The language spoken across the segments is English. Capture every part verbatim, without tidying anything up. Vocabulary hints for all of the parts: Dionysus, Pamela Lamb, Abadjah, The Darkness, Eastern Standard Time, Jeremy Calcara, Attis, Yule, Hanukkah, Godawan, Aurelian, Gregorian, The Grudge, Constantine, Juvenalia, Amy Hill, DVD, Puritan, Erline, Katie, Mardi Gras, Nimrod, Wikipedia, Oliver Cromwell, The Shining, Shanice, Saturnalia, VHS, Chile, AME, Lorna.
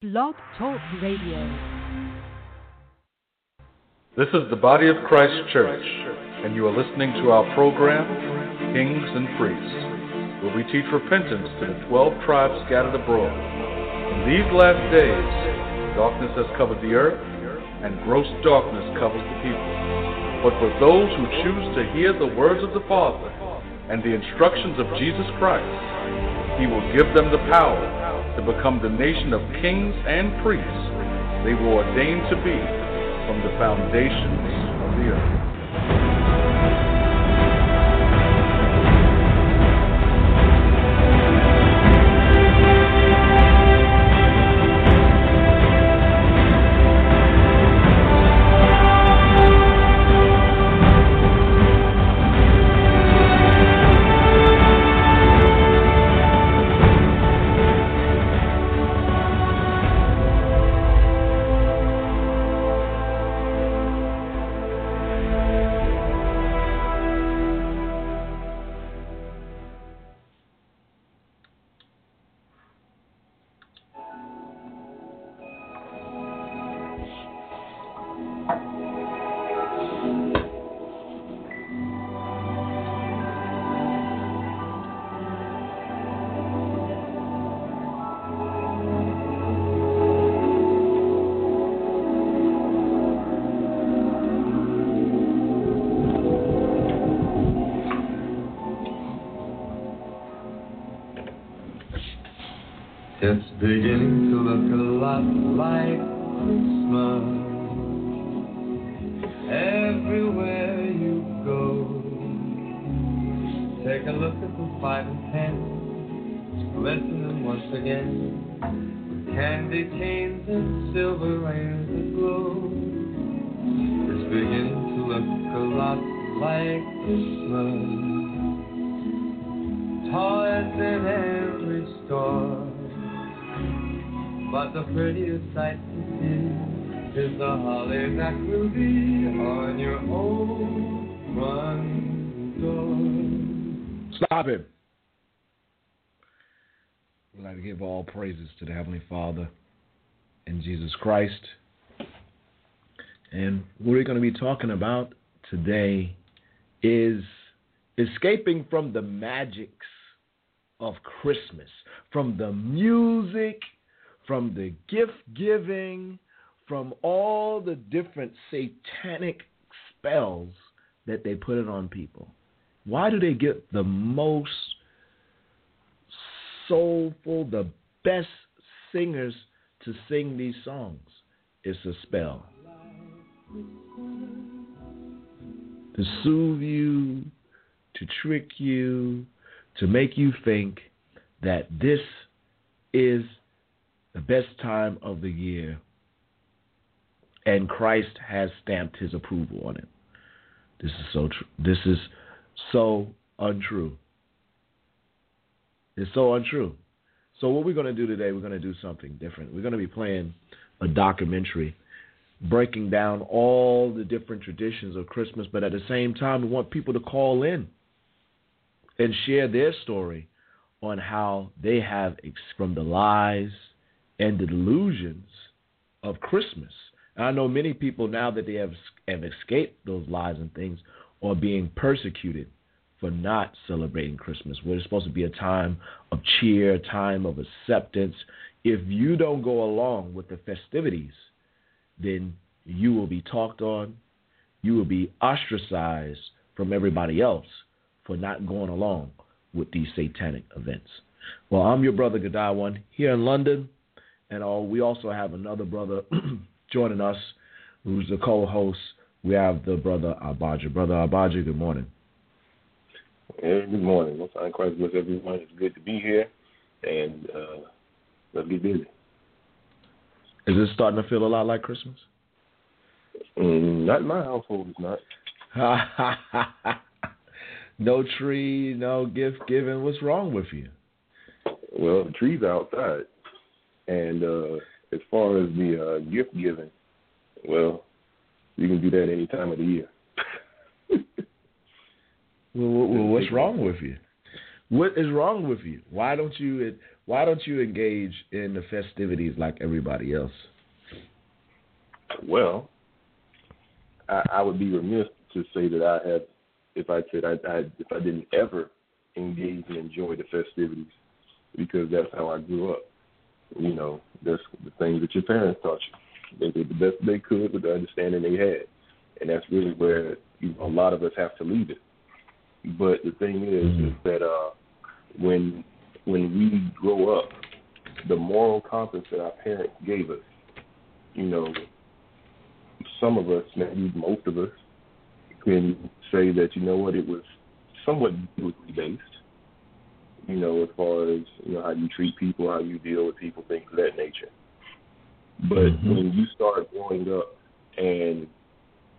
Blog Talk Radio. This is the Body of Christ Church, and you are listening to our program, Kings and Priests, where we teach repentance to the twelve tribes scattered abroad. In these last days, darkness has covered the earth, and gross darkness covers the people. But for those who choose to hear the words of the Father and the instructions of Jesus Christ, He will give them the power to become the nation of kings and priests they were ordained to be from the foundations of the earth. It's beginning to look a lot like Christmas everywhere you go. Take a look at the five and ten, glistening once again, candy canes and silver rings that glow. It's beginning to look a lot like Christmas. Toys in every store. But the prettiest sight to see is the holly that will be on your own front door. Stop it. We'd like to give all praises to the Heavenly Father and Jesus Christ. And what we're going to be talking about today is escaping from the magics of Christmas, from the music, from the gift-giving, from all the different satanic spells that they put it on people. Why do they get the most soulful, the best singers to sing these songs? It's a spell. To soothe you, to trick you, to make you think that this is the best time of the year, and Christ has stamped his approval on it. This is so true. This is so untrue. It's so untrue. So what we're going to do today, we're going to do something different. We're going to be playing a documentary, breaking down all the different traditions of Christmas, but at the same time, we want people to call in and share their story on how they have, from the lies and the delusions of Christmas. And I know many people now that they have, have escaped those lies and things are being persecuted for not celebrating Christmas, where it's supposed to be a time of cheer, a time of acceptance. If you don't go along with the festivities, then you will be talked on. You will be ostracized from everybody else for not going along with these satanic events. Well, I'm your brother, Godawan, here in London. And all, we also have another brother joining us who's the co-host. We have the brother Abadjah. Brother Abadjah, good morning. Hey, good morning. Most high Christ bless everyone. It's good to be here. And uh, let's be busy. Is this starting to feel a lot like Christmas? Mm, not in my household, it's not. No tree, no gift giving. What's wrong with you? Well, the tree's outside. And uh, as far as the uh, gift giving, well, you can do that any time of the year. well, well, what's wrong with you? What is wrong with you? Why don't you? Why don't you engage in the festivities like everybody else? Well, I, I would be remiss to say that I have, if I said I, I if I didn't ever engage and enjoy the festivities, because that's how I grew up. You know, that's the things that your parents taught you. They did the best they could with the understanding they had, and that's really where you know, a lot of us have to leave it. But the thing is, is that uh, when when we grow up, the moral compass that our parents gave us, you know, some of us, maybe most of us, can say that, you know what, it was somewhat biblically based, you know, as far as, you know, how you treat people, how you deal with people, things of that nature. But mm-hmm. when you start growing up and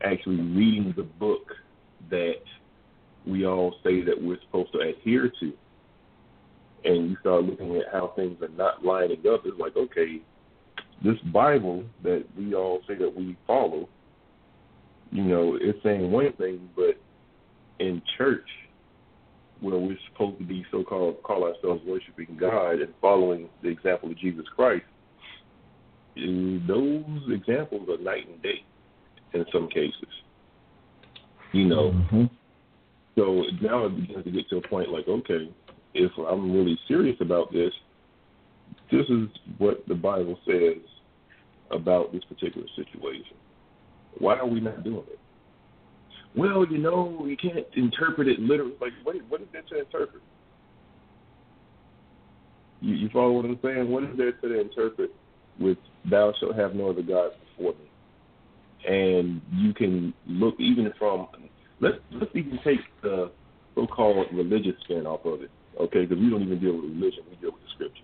actually reading the book that we all say that we're supposed to adhere to, and you start looking at how things are not lining up, it's like, okay, this Bible that we all say that we follow, you know, it's saying one thing, but in church, where we're supposed to be so-called, call ourselves worshiping God and following the example of Jesus Christ, those examples are night and day in some cases, you know. Mm-hmm. So now it begins to get to a point like, okay, if I'm really serious about this, this is what the Bible says about this particular situation. Why are we not doing it? Well, you know, you can't interpret it literally. Like, what is, what is there to interpret? You, you follow what I'm saying? What is there to interpret with thou shalt have no other gods before me? And you can look even from, let's, let's even take the so-called religious spin off of it, okay, because we don't even deal with religion. We deal with the scriptures.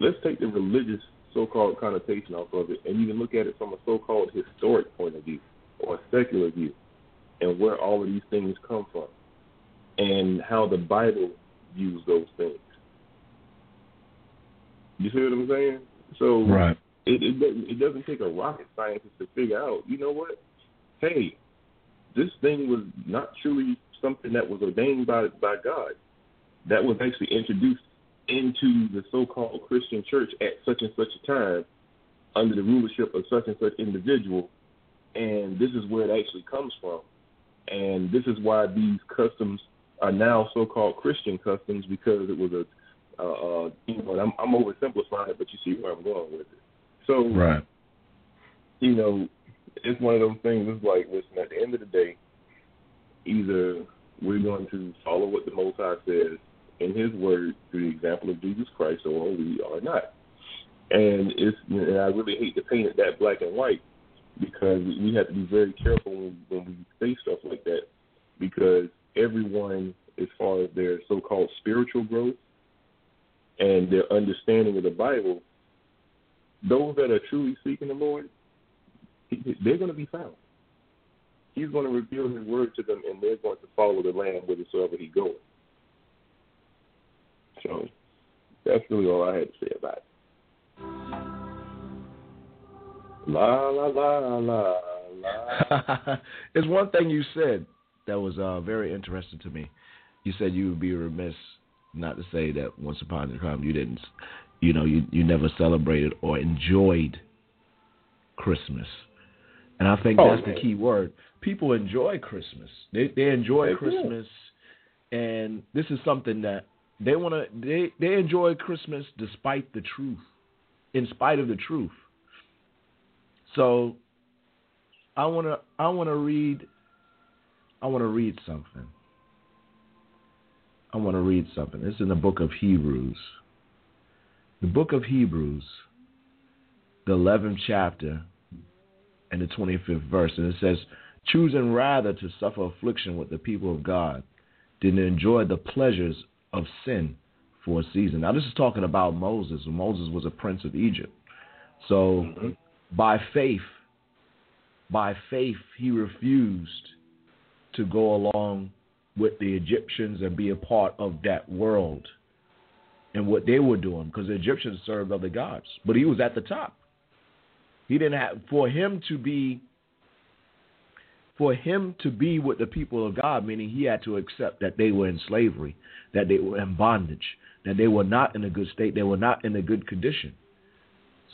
Let's take the religious so-called connotation off of it and even look at it from a so-called historic point of view or a secular view and where all of these things come from and how the Bible views those things. You see what I'm saying? So right. it, it, doesn't, it doesn't take a rocket scientist to figure out, you know what, hey, this thing was not truly something that was ordained by, by God that was actually introduced into the so-called Christian church at such and such a time under the rulership of such and such individual, and this is where it actually comes from. And this is why these customs are now so-called Christian customs, because it was a, uh, uh, you know, I'm, I'm oversimplifying it, but you see where I'm going with it. So, right. you know, it's one of those things, it's like, listen, at the end of the day, either we're going to follow what the Most High says in his word through the example of Jesus Christ, or we are not. And it's, and I really hate to paint it that black and white, because we have to be very careful when, when we say stuff like that, because everyone, as far as their so-called spiritual growth and their understanding of the Bible, those that are truly seeking the Lord, they're going to be found. He's going to reveal his word to them, and they're going to follow the Lamb whithersoever he goeth. So that's really all I had to say about it. La, la, la, la, la. There's one thing you said that was uh, very interesting to me. You said you would be remiss not to say that once upon a time you didn't, you know, you, you never celebrated or enjoyed Christmas. And I think oh, that's man. the key word. People enjoy Christmas. They they enjoy they Christmas, do. And this is something that they want to. They, they enjoy Christmas despite the truth, in spite of the truth. So, I wanna I wanna read. I wanna read something. I wanna read something. It's in the book of Hebrews. The book of Hebrews, the eleventh chapter. And the twenty-fifth verse, and it says, choosing rather to suffer affliction with the people of God than to enjoy the pleasures of sin for a season. Now, this is talking about Moses. Moses was a prince of Egypt. So, mm-hmm. by faith, by faith, he refused to go along with the Egyptians and be a part of that world and what they were doing, because the Egyptians served other gods, but he was at the top. He didn't have for him to be for him to be with the people of God, meaning he had to accept that they were in slavery, that they were in bondage, that they were not in a good state. They were not in a good condition.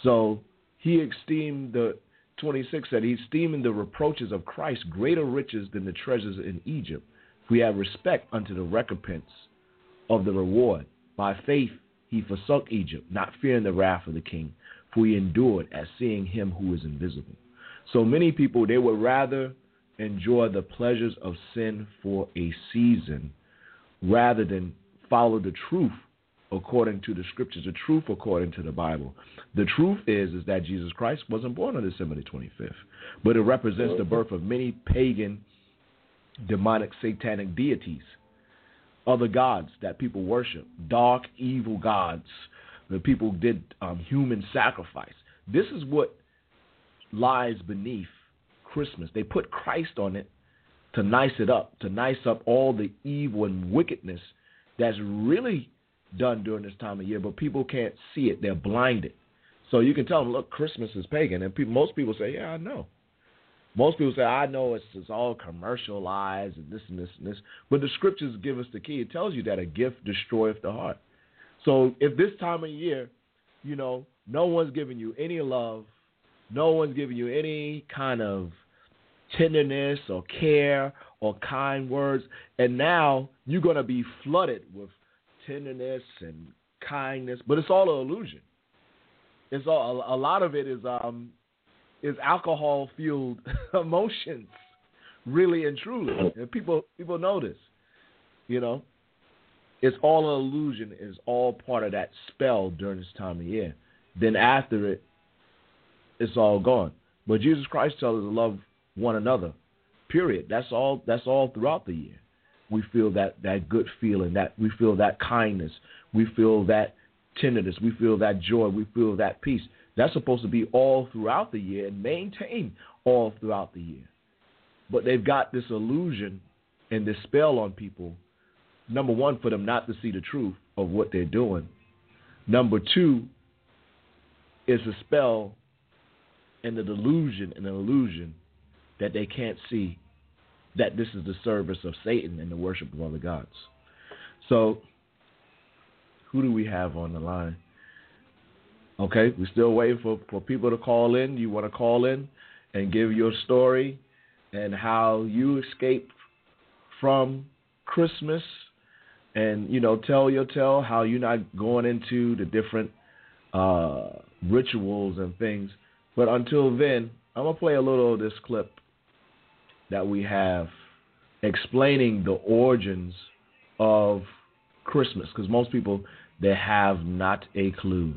So he esteemed the twenty-six said he esteemed the reproaches of Christ greater riches than the treasures in Egypt. We have respect unto the recompense of the reward. By faith he forsook Egypt, not fearing the wrath of the king, for he endured as seeing him who is invisible. So many people, they would rather enjoy the pleasures of sin for a season rather than follow the truth according to the scriptures, the truth according to the Bible. The truth is, is that Jesus Christ wasn't born on December the twenty-fifth, but it represents the birth of many pagan, demonic, satanic deities, other gods that people worship, dark, evil gods. The people did um, human sacrifice. This is what lies beneath Christmas. They put Christ on it to nice it up, to nice up all the evil and wickedness that's really done during this time of year, but people can't see it. They're blinded. So you can tell them, look, Christmas is pagan. And pe- most people say, yeah, I know. Most people say, I know it's, it's all commercialized and this and this and this. But the scriptures give us the key. It tells you that a gift destroyeth the heart. So if this time of year, you know, no one's giving you any love, no one's giving you any kind of tenderness or care or kind words, and now you're going to be flooded with tenderness and kindness, but it's all an illusion. It's all a, a lot of it is um is alcohol fueled emotions, really and truly. And people people know this, you know. It's all an illusion. It's all part of that spell during this time of year. Then after it, it's all gone. But Jesus Christ tells us to love one another. Period. That's all. That's all throughout the year. We feel that, that good feeling, that we feel that kindness, we feel that tenderness, we feel that joy, we feel that peace. That's supposed to be all throughout the year and maintained all throughout the year. But they've got this illusion and this spell on people, number one, for them not to see the truth of what they're doing. Number two, it's a spell and the delusion and an illusion that they can't see that this is the service of Satan and the worship of other gods. So, who do we have on the line? Okay, we're still waiting for, for people to call in. You want to call in and give your story and how you escaped from Christmas and, you know, tell your tale, how you're not going into the different uh, rituals and things. But until then, I'm going to play a little of this clip that we have explaining the origins of Christmas, because most people, they have not a clue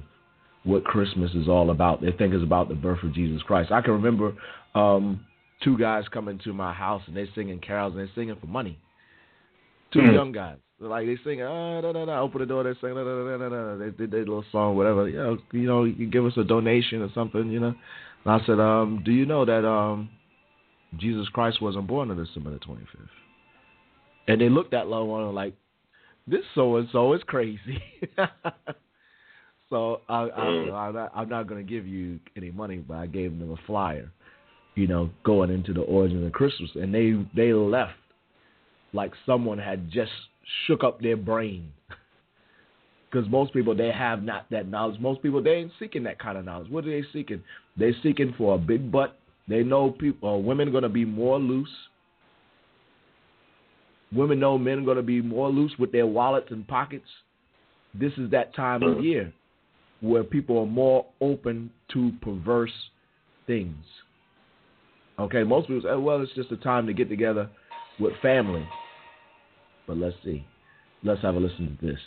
what Christmas is all about. They think it's about the birth of Jesus Christ. I can remember um, two guys coming to my house and they singing carols and they singing for money. Two mm-hmm. young guys, they're like they singing, ah, da da da. Open the door, they sing, da da da da. They did their little song, whatever. You know, you know, you give us a donation or something, you know. And I said, um, do you know that? Um, Jesus Christ wasn't born on December the twenty-fifth. And they looked at Lorna and were like, this so-and-so is crazy. so I, I, I'm not, I'm not going to give you any money, but I gave them a flyer, you know, going into the origin of Christmas. And they, they left like someone had just shook up their brain. Because most people, they have not that knowledge. Most people, they ain't seeking that kind of knowledge. What are they seeking? They're seeking for a big butt. They know people, uh, women are going to be more loose. Women know men are going to be more loose with their wallets and pockets. This is that time of year where people are more open to perverse things. Okay, most people say, well, it's just a time to get together with family. But let's see. Let's have a listen to this.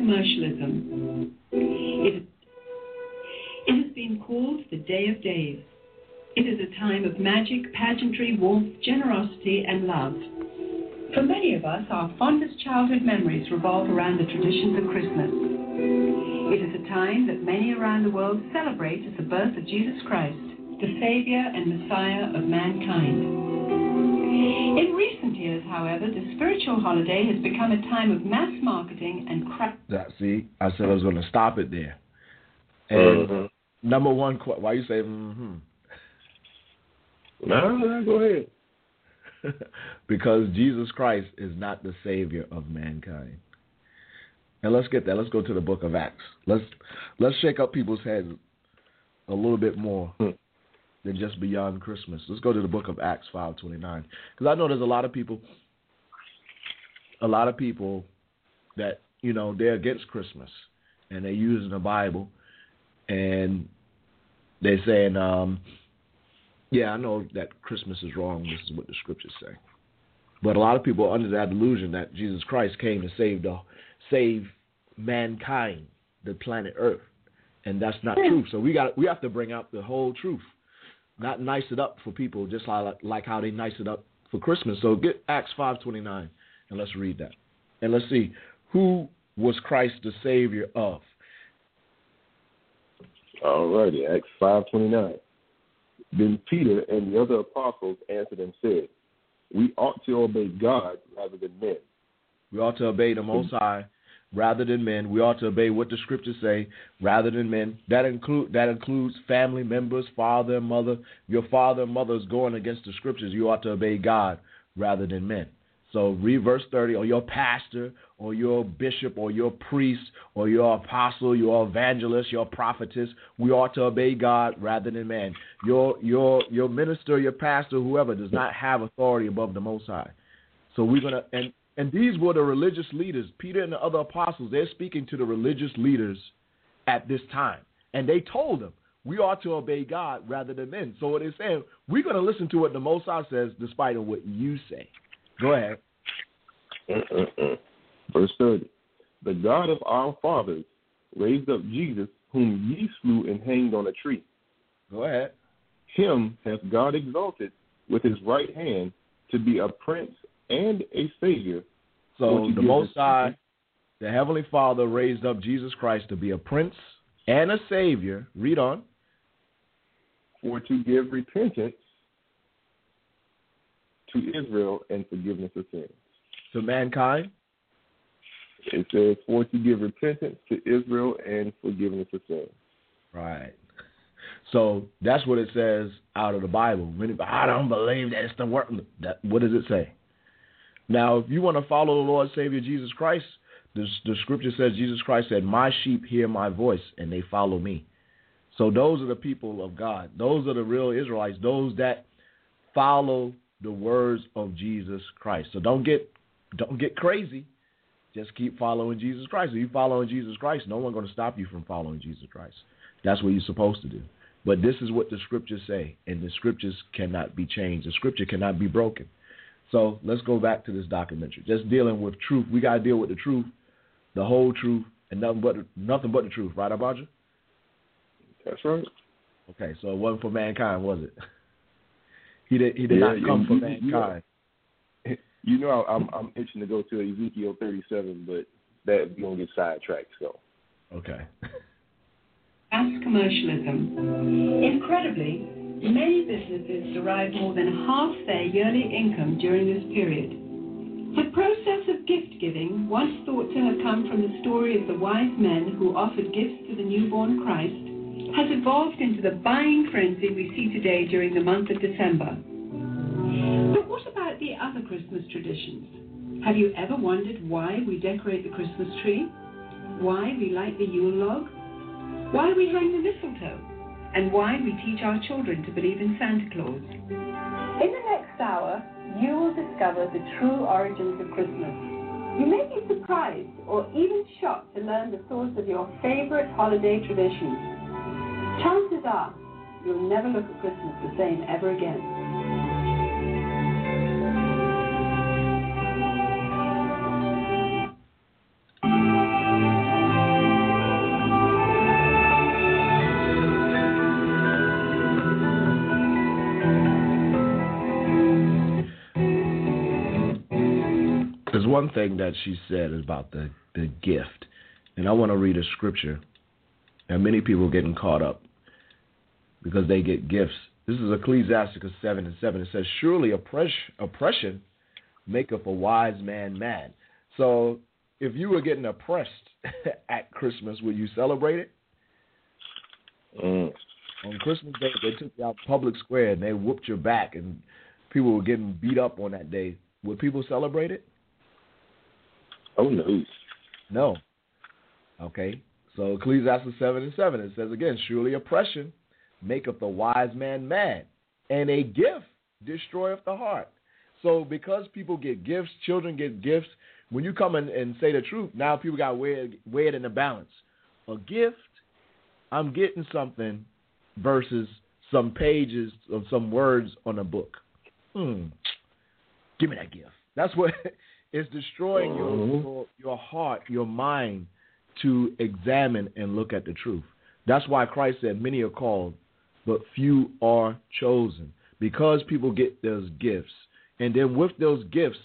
Commercialism. It, it has been called the Day of Days. It is a time of magic, pageantry, warmth, generosity, and love. For many of us, our fondest childhood memories revolve around the traditions of Christmas. It is a time that many around the world celebrate as the birth of Jesus Christ, the Savior and Messiah of mankind. In recent years, however, the spiritual holiday has become a time of mass marketing and crap. See, I said I was going to stop it there. And uh-huh. Number one question. Why you say, mm-hmm? No, no, go ahead. Because Jesus Christ is not the Savior of mankind. And let's get that. Let's go to the book of Acts. Let's let's shake up people's heads a little bit more mm. than just beyond Christmas. Let's go to the book of Acts five twenty-nine. Because I know there's a lot of people, a lot of people that, you know, they're against Christmas. And they're using the Bible. And they're saying, um, yeah, I know that Christmas is wrong. This is what the scriptures say. But a lot of people are under that delusion that Jesus Christ came to save the save mankind, the planet Earth, and that's not true. So we got we have to bring out the whole truth, not nice it up for people, just like like how they nice it up for Christmas. So get Acts five twenty-nine and let's read that, and let's see who was Christ the Savior of. All righty, Acts five twenty-nine. Then Peter and the other apostles answered and said, "We ought to obey God rather than men." We ought to obey the Most High rather than men. We ought to obey what the scriptures say rather than men. That include that includes family members, father and mother. Your father and mother is going against the scriptures. You ought to obey God rather than men. So read verse thirty, or your pastor, or your bishop, or your priest, or your apostle, your evangelist, your prophetess. We ought to obey God rather than man. Your your your minister, your pastor, whoever does not have authority above the Most High. So we're gonna and and these were the religious leaders. Peter and the other apostles, they're speaking to the religious leaders at this time, and they told them we ought to obey God rather than men. So what they're saying, we're gonna listen to what the Most High says, despite of what you say. Go ahead. Uh-uh-uh. Verse thirty. The God of our fathers raised up Jesus, whom ye slew and hanged on a tree. Go ahead. Him hath God exalted with his right hand to be a prince and a savior. So the Most High, the Heavenly Father, raised up Jesus Christ to be a prince and a savior. Read on. For to give repentance to Israel and forgiveness of sins. To mankind? It says, for to give repentance to Israel and forgiveness of sins. Right. So that's what it says out of the Bible. I don't believe that it's the work. What does it say? Now, if you want to follow the Lord Savior Jesus Christ, the, the scripture says Jesus Christ said, my sheep hear my voice and they follow me. So those are the people of God. Those are the real Israelites, those that follow the words of Jesus Christ. So don't get don't get crazy. Just keep following Jesus Christ. If you're following Jesus Christ, no one's going to stop you from following Jesus Christ. That's what you're supposed to do. But this is what the scriptures say, and the scriptures cannot be changed. The scripture cannot be broken. So let's go back to this documentary. Just dealing with truth. We got to deal with the truth, the whole truth, and nothing but nothing but the truth. Right, Abadjah? That's right. Okay, so it wasn't for mankind, was it? He did, he did yeah, not come you, from mankind. You know, you know I'm, I'm itching to go to Ezekiel thirty-seven, but that we don't get sidetracked, so. Okay. Mass commercialism. Incredibly, many businesses derive more than half their yearly income during this period. The process of gift-giving, once thought to have come from the story of the wise men who offered gifts to the newborn Christ, has evolved into the buying frenzy we see today during the month of December. But what about the other Christmas traditions? Have you ever wondered why we decorate the Christmas tree? Why we light the Yule log? Why we hang the mistletoe? And why we teach our children to believe in Santa Claus? In the next hour, you will discover the true origins of Christmas. You may be surprised or even shocked to learn the source of your favorite holiday traditions. Chances are, you'll never look at Christmas the same ever again. There's one thing that she said about the, the gift, and I want to read a scripture. And many people are getting caught up because they get gifts. This is Ecclesiasticus seven and seven. It says, surely oppression maketh a wise man mad. So if you were getting oppressed at Christmas, would you celebrate it? Mm. On Christmas Day, they took you out public square and they whooped your back, and people were getting beat up on that day. Would people celebrate it? Oh, no. No. Okay. So Ecclesiastes seven and seven, it says again, surely oppression maketh the wise man mad, and a gift destroyeth the heart. So because people get gifts, children get gifts, when you come in and say the truth, now people got weighed, weighed in the balance. A gift, I'm getting something, versus some pages of some words on a book. Hmm. Give me that gift. That's what it's destroying your, your your heart, your mind to examine and look at the truth. That's why Christ said many are called, but few are chosen. Because people get those gifts. And then with those gifts,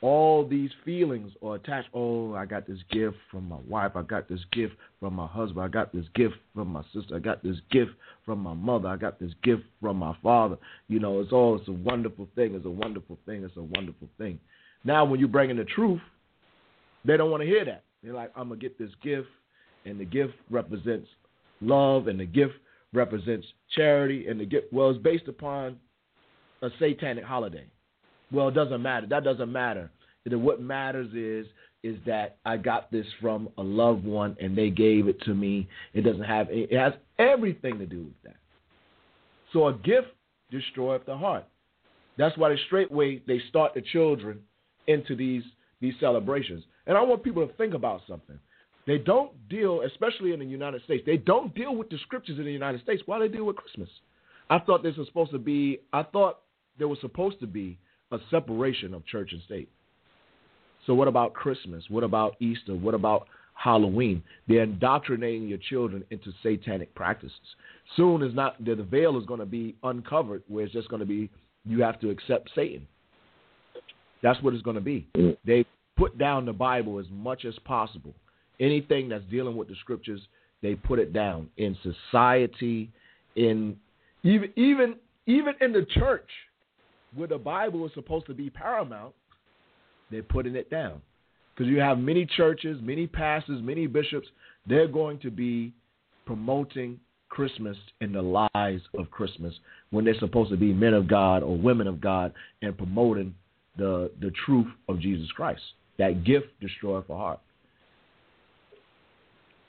all these feelings are attached. Oh, I got this gift from my wife. I got this gift from my husband. I got this gift from my sister. I got this gift from my mother. I got this gift from my father. You know, it's all, it's a wonderful thing. It's a wonderful thing. It's a wonderful thing. Now, when you bring in the truth, they don't want to hear that. They're like, I'm going to get this gift, and the gift represents love, and the gift represents charity, and the gift, well, it's based upon a satanic holiday. Well, it doesn't matter. That doesn't matter. What matters is is that I got this from a loved one and they gave it to me. It doesn't have, it has everything to do with that. So a gift destroyeth the heart. That's why the straight way they start the children into these these celebrations. And I want people to think about something. They don't deal, especially in the United States, they don't deal with the scriptures in the United States. Why do they deal with Christmas? I thought this was supposed to be, I thought there was supposed to be a separation of church and state. So what about Christmas? What about Easter? What about Halloween? They're indoctrinating your children into satanic practices. Soon is not the veil is going to be uncovered, where it's just going to be you have to accept Satan. That's what it's going to be. They put down the Bible as much as possible. Anything that's dealing with the scriptures, they put it down in society, in even even even in the church. Where the Bible is supposed to be paramount, they're putting it down. Because you have many churches, many pastors, many bishops, they're going to be promoting Christmas and the lies of Christmas when they're supposed to be men of God or women of God and promoting the, the truth of Jesus Christ. That gift destroyeth the heart.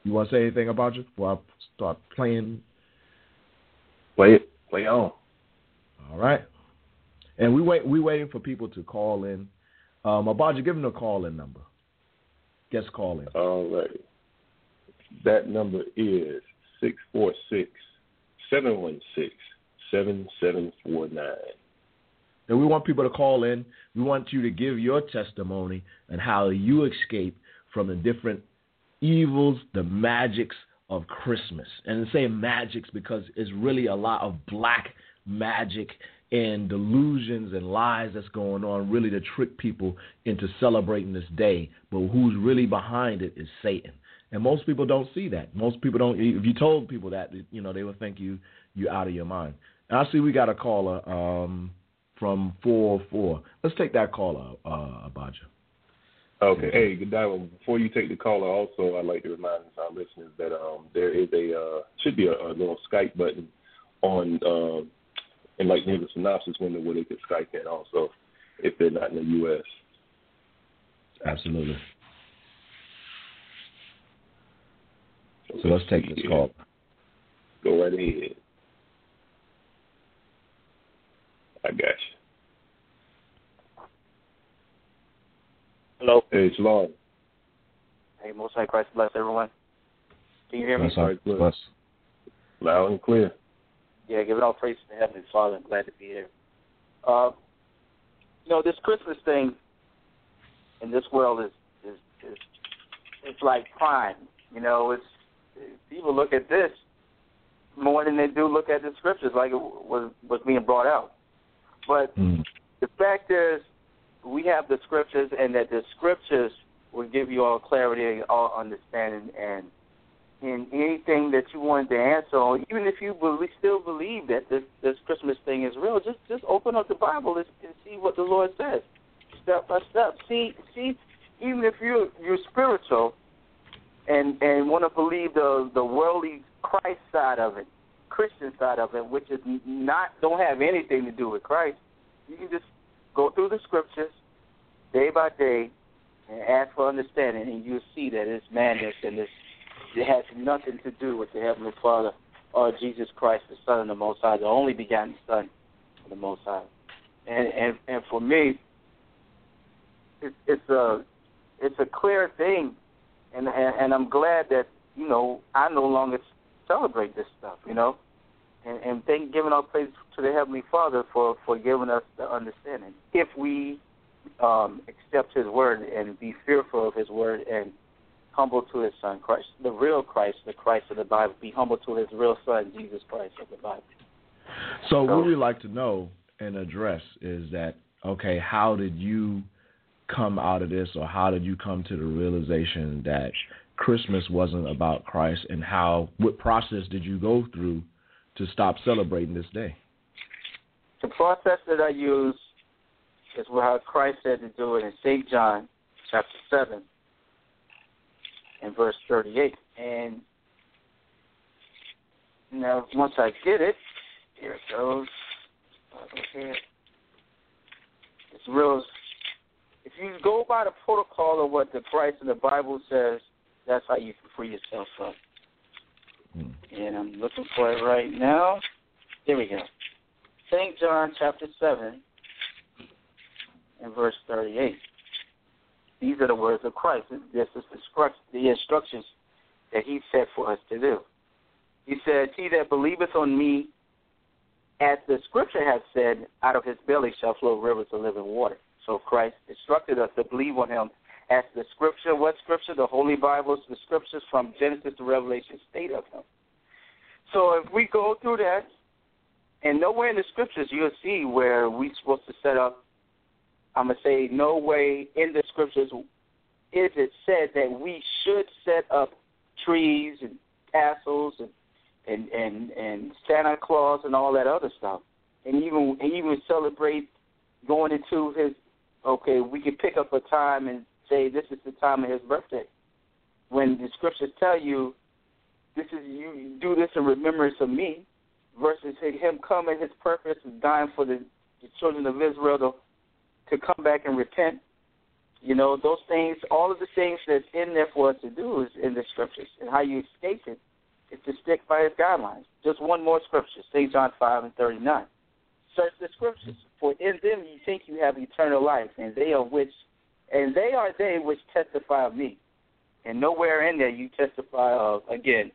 You want to say anything about it before I start playing? Play, play on. All right. And we wait. We waiting for people to call in. Um, Abadjah, give them a call-in number. Guess call in. All right. That number is six four six, seven one six, seven seven four nine. And we want people to call in. We want you to give your testimony and how you escape from the different evils, the magics of Christmas. And I say magics because it's really a lot of black magic and delusions and lies that's going on, really to trick people into celebrating this day. But who's really behind it is Satan. And most people don't see that. Most people don't. If you told people that, you know, they would think you you out of your mind. And I see we got a caller um, from four oh four. Let's take that caller, uh, Abadjah. Okay. Hey, Godawan, before you take the caller, also, I'd like to remind our listeners that um, there is a, uh, should be a, a little Skype button on uh, and like near the synopsis window where they could Skype in also if they're not in the U S. Absolutely. So, so let's take this yeah. call. Go right ahead. I got you. Hello. Hey, it's Lorna. Hey, Most High Christ bless everyone. Can you hear me? Most High Christ bless. Loud and clear. Yeah, give it all praise to the Heavenly Father. I'm glad to be here. Uh, you know, this Christmas thing in this world is, is, is it's like crime. You know, it's people look at this more than they do look at the scriptures, like it was, was being brought out. But mm. the fact is, we have the scriptures, and that the scriptures will give you all clarity, all understanding, and in anything that you wanted to answer on, even if you believe, still believe that this, this Christmas thing is real, just just open up the Bible and, and see what the Lord says, step by step. See, see, even if you're you're spiritual, and and want to believe the the worldly Christ side of it, Christian side of it, which is not don't have anything to do with Christ. You can just go through the scriptures day by day and ask for understanding, and you'll see that it's madness and it's, it has nothing to do with the Heavenly Father or Jesus Christ, the Son of the Most High, the only begotten Son of the Most High. And and, and for me, it's, it's a it's a clear thing, and, and and I'm glad that you know I no longer celebrate this stuff, you know, and, and thank giving our praise to the Heavenly Father for, for giving us the understanding. If we um, accept His word and be fearful of His word and humble to His Son Christ, the real Christ, the Christ of the Bible, be humble to His real Son, Jesus Christ of the Bible. So, so what we like to know and address is that, okay, how did you come out of this, or how did you come to the realization that Christmas wasn't about Christ, and how, what process did you go through to stop celebrating this day? The process that I use is how Christ had to do it in Saint John chapter seven and verse thirty-eight. And now, once I get it, here it goes. It's real. If you go by the protocol of what the Christ in the Bible says, that's how you can free yourself up. Hmm. And I'm looking for it right now. Here we go. Saint John chapter seven and verse thirty-eight. These are the words of Christ. This is the instructions that He set for us to do. He said, "He that believeth on me, as the scripture hath said, out of his belly shall flow rivers of living water." So Christ instructed us to believe on Him. As the scripture, what scripture? The Holy Bibles, the scriptures from Genesis to Revelation state of Him. So if we go through that, and nowhere in the scriptures you'll see where we're supposed to set up, I'm going to say no way in the scriptures is it said that we should set up trees and castles and and, and, and Santa Claus and all that other stuff. And even, and even celebrate going into His, okay, we can pick up a time and say this is the time of His birthday, when the scriptures tell you this is, you do this in remembrance of me, versus Him coming, His purpose of dying for the, the children of Israel to, to come back and repent. You know, those things, all of the things that's in there for us to do is in the scriptures, and how you escape it is to stick by His guidelines. Just one more scripture, Saint John five and thirty-nine. Search the scriptures, for in them you think you have eternal life, and they are which And they are they which testify of me. And nowhere in there you testify of, again,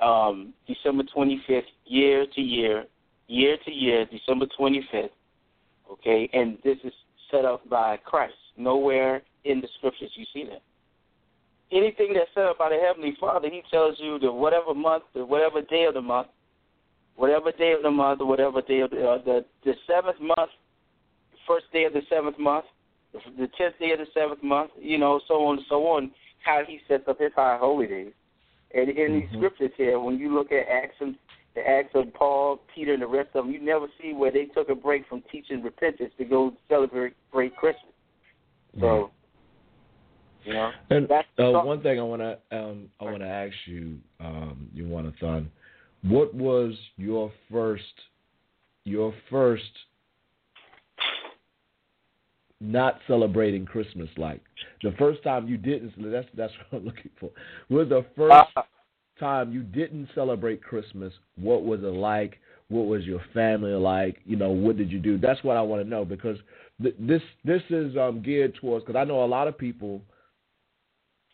um, December twenty-fifth, year to year, year to year, December twenty-fifth, okay? And this is set up by Christ. Nowhere in the scriptures you see that. Anything that's set up by the Heavenly Father, He tells you that whatever month, or whatever day of the month, whatever day of the month, or whatever day of the, uh, the, the seventh month, first day of the seventh month, the tenth day of the seventh month, you know, so on and so on, how He sets up His high holy days. And in mm-hmm. these scriptures here, when you look at Acts and, the Acts of Paul, Peter, and the rest of them, you never see where they took a break from teaching repentance to go celebrate great Christmas. So, you know. And that's uh, one thing I want to um, I want to ask you, um, Yawanathan, what was your first your first not celebrating Christmas like? The first time you didn't, that's that's what I'm looking for. Was the first uh, time you didn't celebrate Christmas, what was it like? What was your family like? You know, what did you do? That's what I want to know, because th- this this is um, geared towards, because I know a lot of people,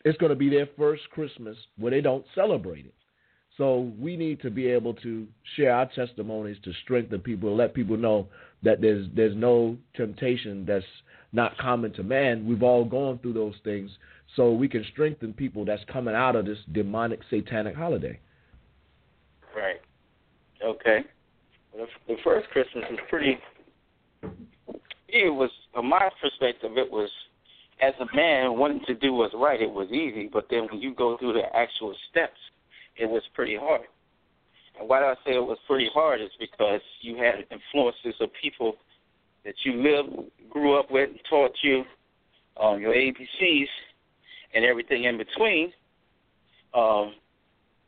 it's going to be their first Christmas where they don't celebrate it. So we need to be able to share our testimonies to strengthen people, let people know that there's there's no temptation that's not common to man. We've all gone through those things, so we can strengthen people that's coming out of this demonic, satanic holiday. Right. Okay. Well, the first Christmas was pretty, it was, from my perspective, it was, as a man wanting to do what's right, it was easy, but then when you go through the actual steps, it was pretty hard. And why do I say it was pretty hard is because you had influences of people that you lived, grew up with, taught you um, your A B Cs and everything in between, um,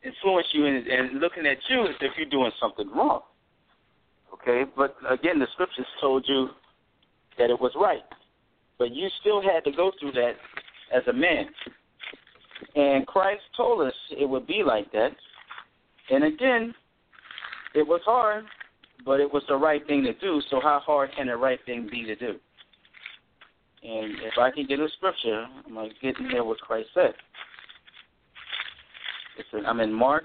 influence you and, and looking at you as if you're doing something wrong. Okay, but again, the scriptures told you that it was right, but you still had to go through that as a man. And Christ told us it would be like that. And again, it was hard, but it was the right thing to do. So how hard can the right thing be to do? And if I can get a scripture, I'm going to get in there what Christ said. It's in, I'm in Mark,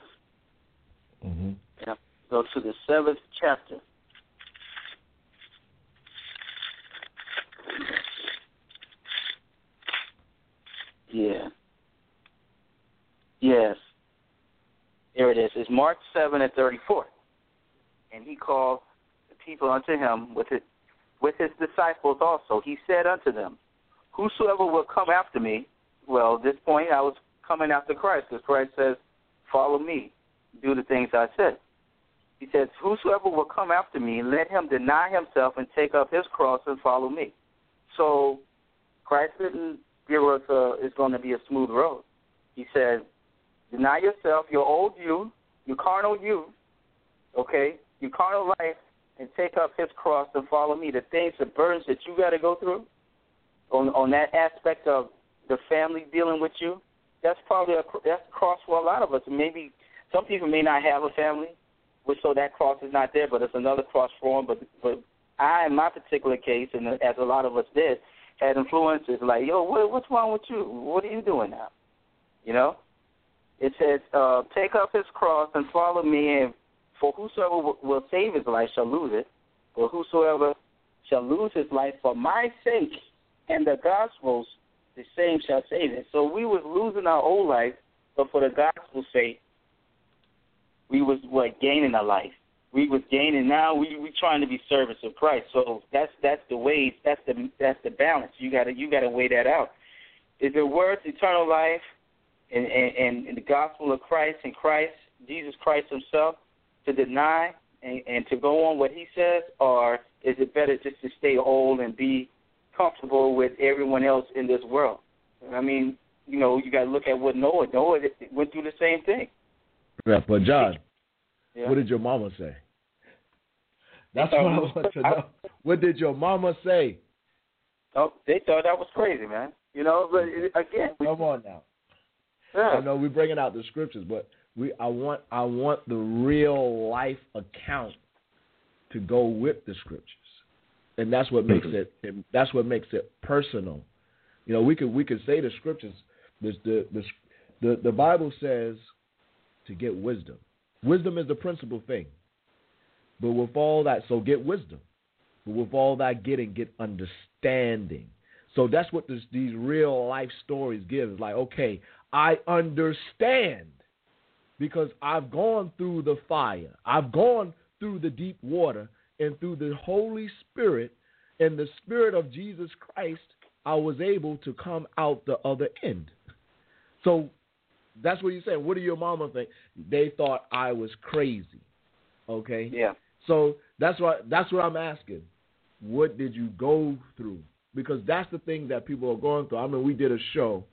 mm-hmm. and I go to the seventh chapter. Yeah. Yes. Here it is. It's Mark seven and thirty-four. And he called the people unto him with his, with his disciples also. He said unto them, whosoever will come after me. Well, at this point, I was coming after Christ, because Christ says, follow me, do the things I said. He says, whosoever will come after me, let him deny himself and take up his cross and follow me. So Christ didn't give us a, it's going to be a smooth road. He said, deny yourself, your old you, your carnal you, okay, your carnal life, and take up his cross and follow me. The things, the burdens that you got to go through on, on that aspect of the family dealing with you, that's probably a that's a cross for a lot of us. Maybe some people may not have a family, which so that cross is not there, but it's another cross for them. But, but I, in my particular case, and as a lot of us did, had influences like, yo, what, what's wrong with you? What are you doing now? You know? It says, uh, take up his cross and follow me, and for whosoever w- will save his life shall lose it, but whosoever shall lose his life for my sake and the gospel's, the same shall save it. So we was losing our old life, but for the gospel's sake, we was what gaining a life. We was gaining. Now we we trying to be servants of Christ. So that's that's the ways. That's the that's the balance. You gotta you gotta weigh that out. Is it worth eternal life and and, and the gospel of Christ and Christ Jesus Christ Himself to deny and, and to go on what He says, or is it better just to stay old and be comfortable with everyone else in this world? I mean, you know, you got to look at what Noah, Noah went through the same thing. Yeah, but John, yeah. What did your mama say? That's what I want to know. What did your mama say? Oh, they thought that was crazy, man. You know, but again, we, come on now. Yeah. I know we're bringing out the scriptures, but we I want I want the real life account to go with the scriptures. And that's what makes it. That's what makes it personal. You know, we could we could say the scriptures. The the the the Bible says to get wisdom. Wisdom is the principal thing. But with all that, so get wisdom. But with all that getting, get understanding. So that's what this, these real life stories give. It's like, okay, I understand because I've gone through the fire. I've gone through the deep water. And through the Holy Spirit and the Spirit of Jesus Christ, I was able to come out the other end. So that's what you're saying. What do your mama think? They thought I was crazy. Okay? Yeah. So that's what, that's what I'm asking. What did you go through? Because that's the thing that people are going through. I mean, we did a show,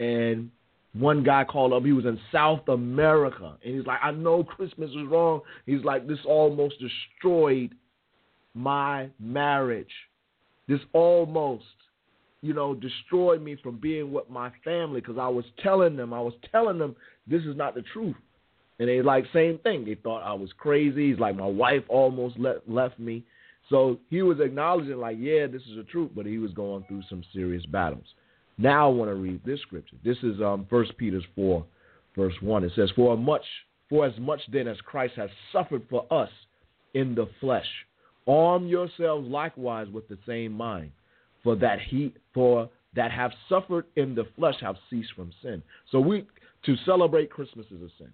and one guy called up. He was in South America, and he's like, I know Christmas is wrong. He's like, this almost destroyed my marriage. This almost, you know, destroyed me from being with my family, because I was telling them, I was telling them this is not the truth. And they like, same thing. They thought I was crazy. He's like, my wife almost let, left me. So he was acknowledging like, yeah, this is the truth, but he was going through some serious battles. Now I want to read this scripture. This is um, First Peter four, verse one. It says, for, much, for as much then as Christ has suffered for us in the flesh, arm yourselves likewise with the same mind, for that he, for that have suffered in the flesh have ceased from sin. So we to celebrate Christmas is a sin.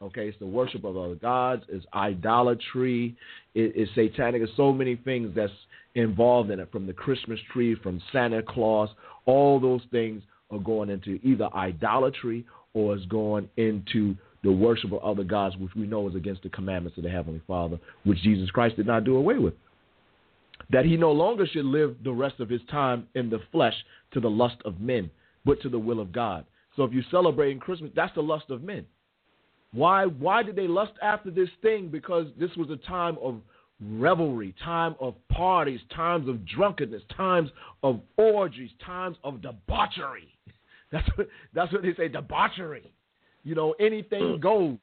Okay, it's the worship of other gods, it's idolatry, it, it's satanic, it's so many things that's involved in it, from the Christmas tree, from Santa Claus. All those things are going into either idolatry or is going into the worship of other gods, which we know is against the commandments of the Heavenly Father, which Jesus Christ did not do away with. That he no longer should live the rest of his time in the flesh to the lust of men, but to the will of God. So if you're celebrating Christmas, that's the lust of men. Why, why did they lust after this thing? Because this was a time of revelry, time of parties, times of drunkenness, times of orgies, times of debauchery. That's what, that's what they say, debauchery. You know, anything goes.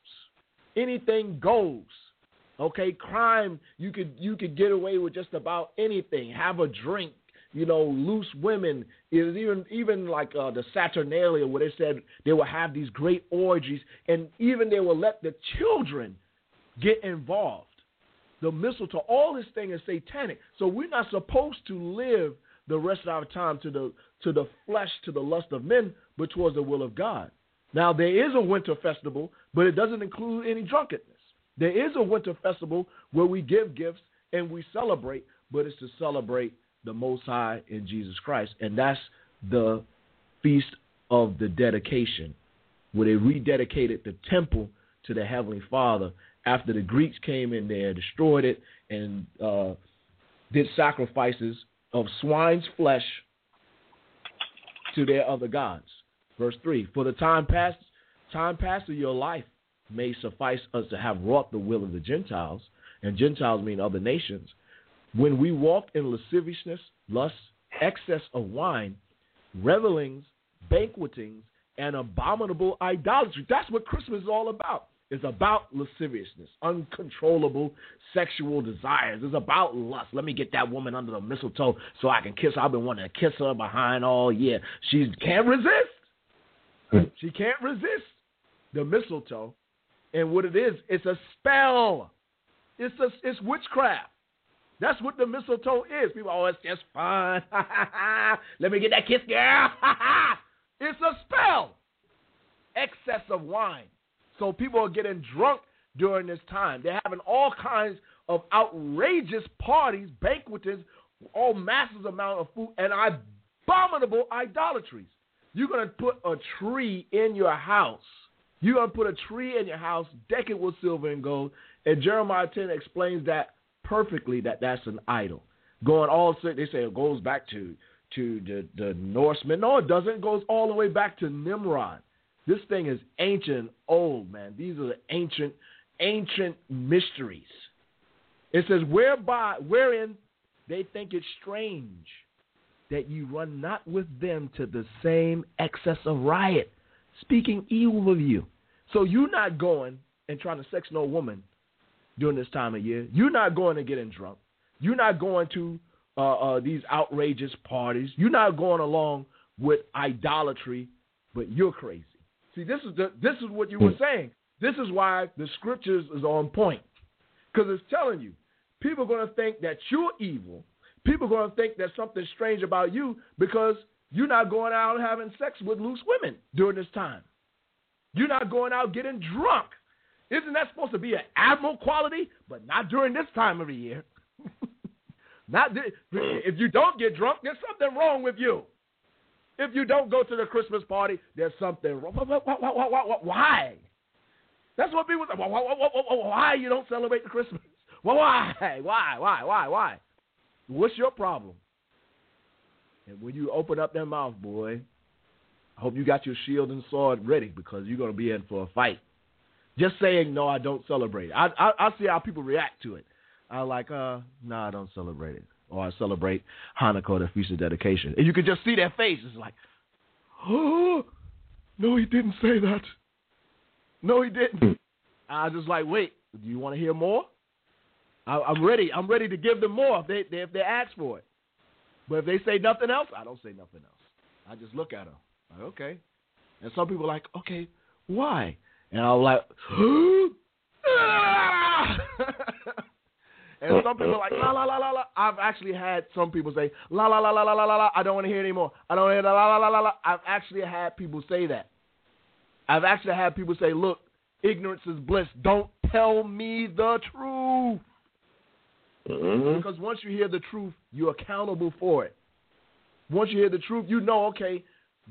Anything goes. Okay, crime, you could you could get away with just about anything. Have a drink, you know, loose women. It was even even like uh, the Saturnalia, where they said they would have these great orgies, and even they would let the children get involved. The mistletoe, all this thing is satanic. So we're not supposed to live the rest of our time to the to the flesh, to the lust of men, but towards the will of God. Now, there is a winter festival, but it doesn't include any drunkenness. There is a winter festival where we give gifts and we celebrate, but it's to celebrate the Most High in Jesus Christ. And that's the Feast of the Dedication, where they rededicated the temple to the Heavenly Father after the Greeks came in there, destroyed it, and uh, did sacrifices of swine's flesh to their other gods. Verse three, for the time past, time past of your life may suffice us to have wrought the will of the Gentiles, and Gentiles mean other nations, when we walked in lasciviousness, lust, excess of wine, revelings, banquetings, and abominable idolatry. That's what Christmas is all about. It's about lasciviousness, uncontrollable sexual desires. It's about lust. Let me get that woman under the mistletoe so I can kiss her. I've been wanting to kiss her behind all year. She can't resist. She can't resist the mistletoe. And what it is, it's a spell. It's a, it's witchcraft. That's what the mistletoe is. People, oh, it's just fun. Let me get that kiss, girl. It's a spell. Excess of wine. So people are getting drunk during this time. They're having all kinds of outrageous parties, banquetings, all massive amount of food, and abominable idolatries. You're going to put a tree in your house. You're going to put a tree in your house, deck it with silver and gold. And Jeremiah ten explains that perfectly, that that's an idol. Going all, they say it goes back to, to the, the Norsemen. No, it doesn't. It goes all the way back to Nimrod. This thing is ancient, old, man. These are the ancient, ancient mysteries. It says, whereby, wherein they think it strange that you run not with them to the same excess of riot, speaking evil of you. So you're not going and trying to sex no woman during this time of year. You're not going to getting drunk. You're not going to uh, uh, these outrageous parties. You're not going along with idolatry, but you're crazy. See, this is the, this is what you were saying. This is why the scriptures is on point, because it's telling you people are going to think that you're evil. People are going to think there's something strange about you because you're not going out having sex with loose women during this time. You're not going out getting drunk. Isn't that supposed to be an admirable quality? But not during this time of the year. Not th- if you don't get drunk, there's something wrong with you. If you don't go to the Christmas party, there's something wrong. Why? That's what people say. Why you don't celebrate the Christmas? Why? Why? Why? Why? Why? What's your problem? And when you open up their mouth, boy, I hope you got your shield and sword ready, because you're going to be in for a fight. Just saying, no, I don't celebrate it. I, I, I see how people react to it. I like, uh, no, I don't celebrate it. Or I celebrate Hanukkah, the Feast of Dedication. And you could just see their face. It's like, oh, no, he didn't say that. No, he didn't. I was just like, wait, do you want to hear more? I, I'm ready. I'm ready to give them more if they, they if they ask for it. But if they say nothing else, I don't say nothing else. I just look at them. Like, okay. And some people are like, okay, why? And I'm like, ah! And some people are like, la, la, la, la, la. I've actually had some people say, la, la, la, la, la, la, la, la. I don't want to hear it anymore. I don't want to hear la, la, la, la, la. I've actually had people say that. I've actually had people say, look, ignorance is bliss. Don't tell me the truth. Mm-hmm. Because once you hear the truth, you're accountable for it. Once you hear the truth, you know, okay,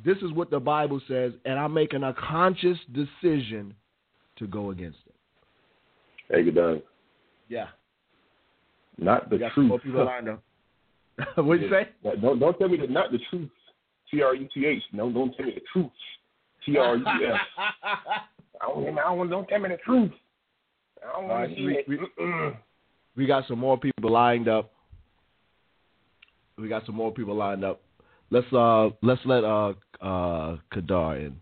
this is what the Bible says, and I'm making a conscious decision to go against it. Hey, good done. Yeah. Not the truth. What'd you say? Don't, don't tell me that not the truth. T R U T H. No, don't tell me the truth. T R U F. I don't, I don't want. Don't tell me the truth. I don't want right, to see we, it. We, we got some more people lined up. We got some more people lined up. Let's uh let's let uh uh Kadar in.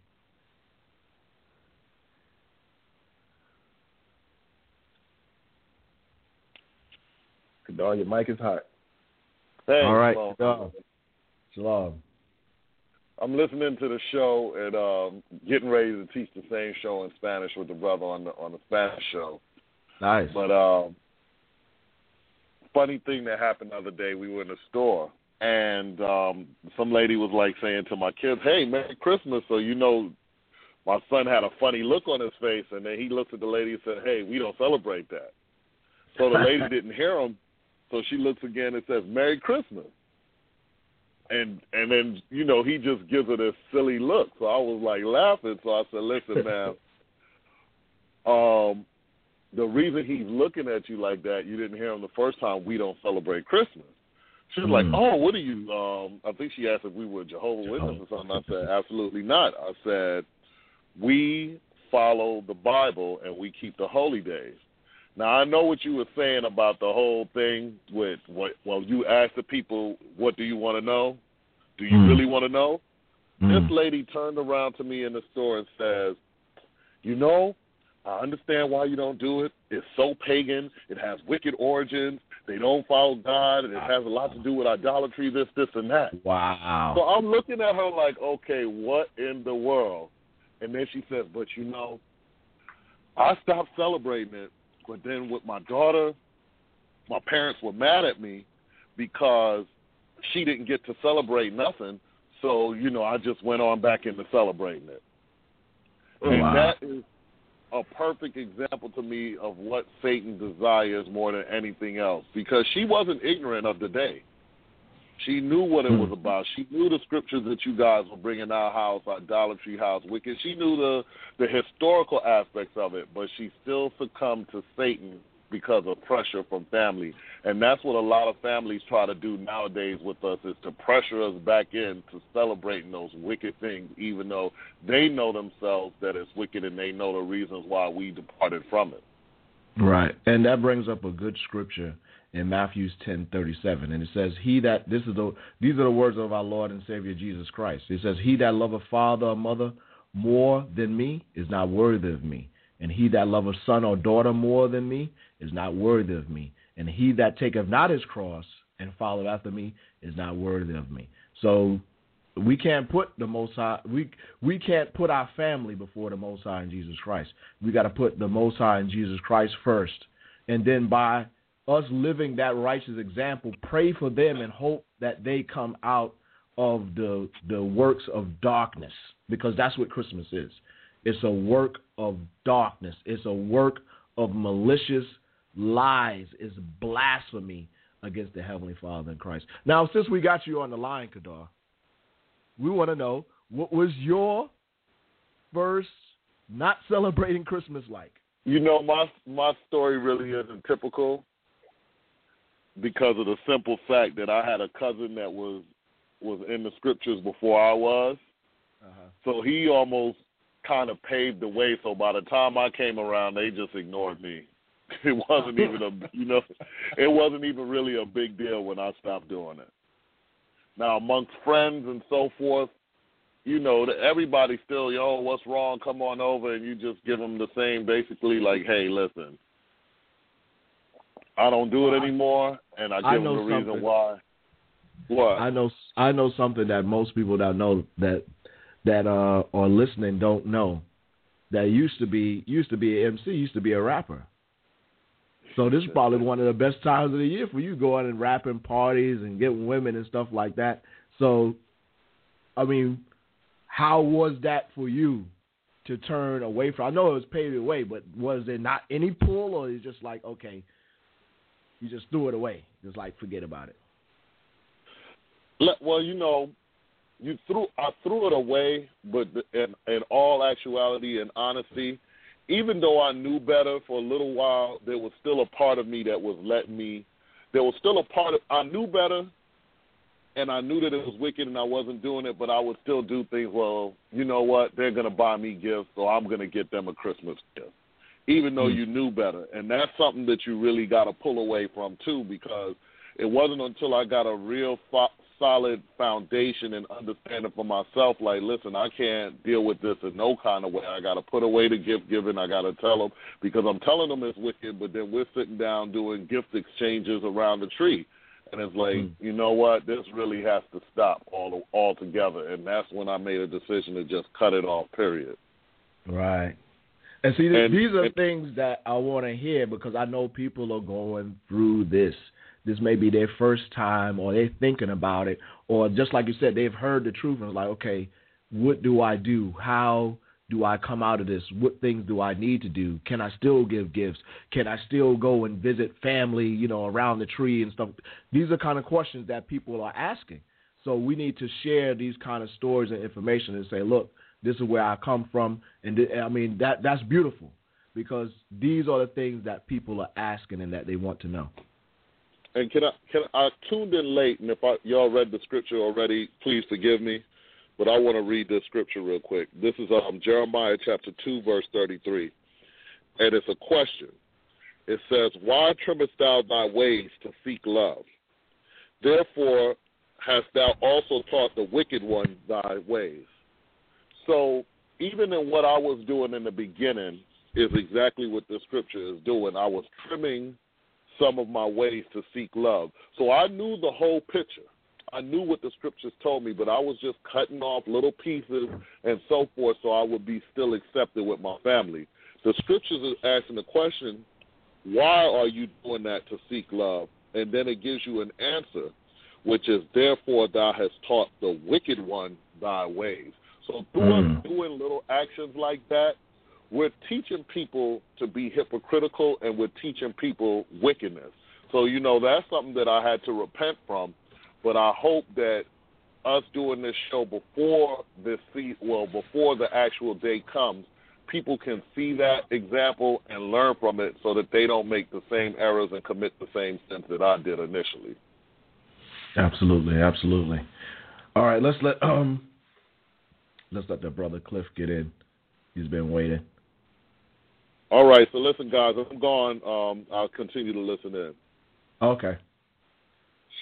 Kadar, your mic is hot. Thanks, all right, Shalom. Kadar. Shalom. I'm listening to the show and um, getting ready to teach the same show in Spanish with the brother on the on the Spanish show. Nice. But um, funny thing that happened the other day, we were in a store and um, some lady was like saying to my kids, "Hey, Merry Christmas!" So you know, my son had a funny look on his face, and then he looked at the lady and said, "Hey, we don't celebrate that." So the lady didn't hear him, so she looks again and says, "Merry Christmas." And and then, you know, he just gives her this silly look. So I was, like, laughing. So I said, listen, man, um, the reason he's looking at you like that, you didn't hear him the first time, we don't celebrate Christmas. She was mm-hmm. like, oh, what are you? Um, I think she asked if we were Jehovah's Witnesses or something. I said, absolutely not. I said, we follow the Bible and we keep the holy days. Now, I know what you were saying about the whole thing with, what, well, you asked the people, what do you want to know? Do you mm. really want to know? Mm. This lady turned around to me in the store and says, you know, I understand why you don't do it. It's so pagan. It has wicked origins. They don't follow God, and it has a lot to do with idolatry, this, this, and that. Wow. So I'm looking at her like, okay, what in the world? And then she says, but, you know, I stopped celebrating it. But then with my daughter, my parents were mad at me because she didn't get to celebrate nothing. So, you know, I just went on back into celebrating it. Oh, and wow. That is a perfect example to me of what Satan desires more than anything else, because she wasn't ignorant of the day. She knew what it hmm. was about. She knew the scriptures that you guys were bringing our house, idolatry house, wicked. She knew the, the historical aspects of it, but she still succumbed to Satan because of pressure from family. And that's what a lot of families try to do nowadays with us, is to pressure us back in to celebrating those wicked things, even though they know themselves that it's wicked and they know the reasons why we departed from it. Right. And that brings up a good scripture in Matthew ten thirty-seven, and it says, "He that this is the these are the words of our Lord and Savior Jesus Christ. It says, "He that loveth father or mother more than me is not worthy of me, and he that loveth son or daughter more than me is not worthy of me, and he that taketh not his cross and followeth after me is not worthy of me." So we can't put the Most High, we we can't put our family before the Most High in Jesus Christ. We got to put the Most High in Jesus Christ first, and then by us living that righteous example, pray for them and hope that they come out of the the works of darkness, because that's what Christmas is. It's a work of darkness. It's a work of malicious lies. It's blasphemy against the Heavenly Father and Christ. Now, since we got you on the line, Kadar, we want to know, what was your first not celebrating Christmas like? You know, my my story really isn't typical, because of the simple fact that I had a cousin that was was in the scriptures before I was. Uh-huh. So he almost kind of paved the way. So by the time I came around, they just ignored me. It wasn't even a, you know, it wasn't even really a big deal when I stopped doing it. Now, amongst friends and so forth, you know, everybody still, yo, what's wrong? Come on over. And you just give them the same, basically, like, hey, listen, I don't do it anymore, and I give them the reason why. What? I know I know something that most people that know that that uh, are listening don't know. That used to be used to be an M C, used to be a rapper. So this is probably one of the best times of the year for you, going and rapping parties and getting women and stuff like that. So, I mean, how was that for you to turn away from? I know it was paved the way, but was there not any pull, or is it just like, okay, you just threw it away, just like forget about it? Well, you know, you threw I threw it away, but in, in all actuality and honesty, even though I knew better for a little while, there was still a part of me that was letting me. There was still a part of I knew better, and I knew that it was wicked and I wasn't doing it, but I would still do things, well, you know what, they're going to buy me gifts, so I'm going to get them a Christmas gift, even though you knew better. And that's something that you really got to pull away from, too, because it wasn't until I got a real fo- solid foundation and understanding for myself, like, listen, I can't deal with this in no kind of way. I got to put away the gift giving. I got to tell them, because I'm telling them it's wicked, but then we're sitting down doing gift exchanges around the tree. And it's like, mm. you know what, this really has to stop all altogether. And that's when I made a decision to just cut it off, period. Right. And see, and, these are and, things that I want to hear, because I know people are going through this. This may be their first time, or they're thinking about it, or just like you said, they've heard the truth and it's like, okay, what do I do? How do I come out of this? What things do I need to do? Can I still give gifts? Can I still go and visit family, you know, around the tree and stuff? These are kind of questions that people are asking. So we need to share these kind of stories and information and say, look, this is where I come from. And th- I mean, that that's beautiful, because these are the things that people are asking and that they want to know. And can I, can I tuned in late, and if I, y'all read the scripture already, please forgive me, but I want to read this scripture real quick. This is um, Jeremiah chapter two, verse thirty-three, and it's a question. It says, "Why trimmest thou thy ways to seek love? Therefore hast thou also taught the wicked one thy ways." So even in what I was doing in the beginning is exactly what the scripture is doing. I was trimming some of my ways to seek love. So I knew the whole picture. I knew what the scriptures told me, but I was just cutting off little pieces and so forth so I would be still accepted with my family. The scriptures are asking the question, why are you doing that to seek love? And then it gives you an answer, which is, therefore thou hast taught the wicked one thy ways. So through us doing little actions like that, we're teaching people to be hypocritical, and we're teaching people wickedness. So, you know, that's something that I had to repent from, but I hope that us doing this show before this see, well, before the actual day comes, people can see that example and learn from it so that they don't make the same errors and commit the same sins that I did initially. Absolutely, absolutely. All right, let's let um, let's let the brother Cliff get in. He's been waiting. All right, so listen, guys, if I'm gone, um, I'll continue to listen in. Okay.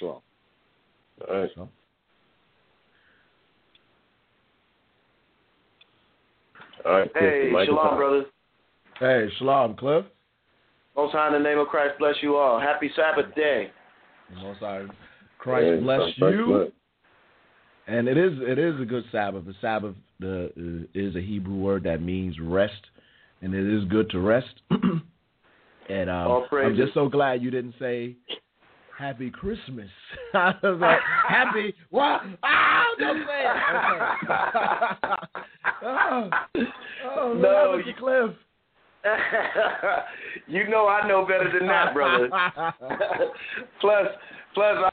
Sure. All right. Sure. All right, Cliff, hey, like shalom, brothers. Hey, shalom, Cliff. Most high in the name of Christ, bless you all. Happy Sabbath day. Most high Christ, hey, bless Christ, you. Christ, and it is it is a good Sabbath. The Sabbath the, is a Hebrew word that means rest, and it is good to rest. And um, I'm just so glad you didn't say Happy Christmas. I was like, happy, what? Ah, don't say it. Oh, oh, no, Mister Cliff. You know I know better than that, brother. plus, plus, I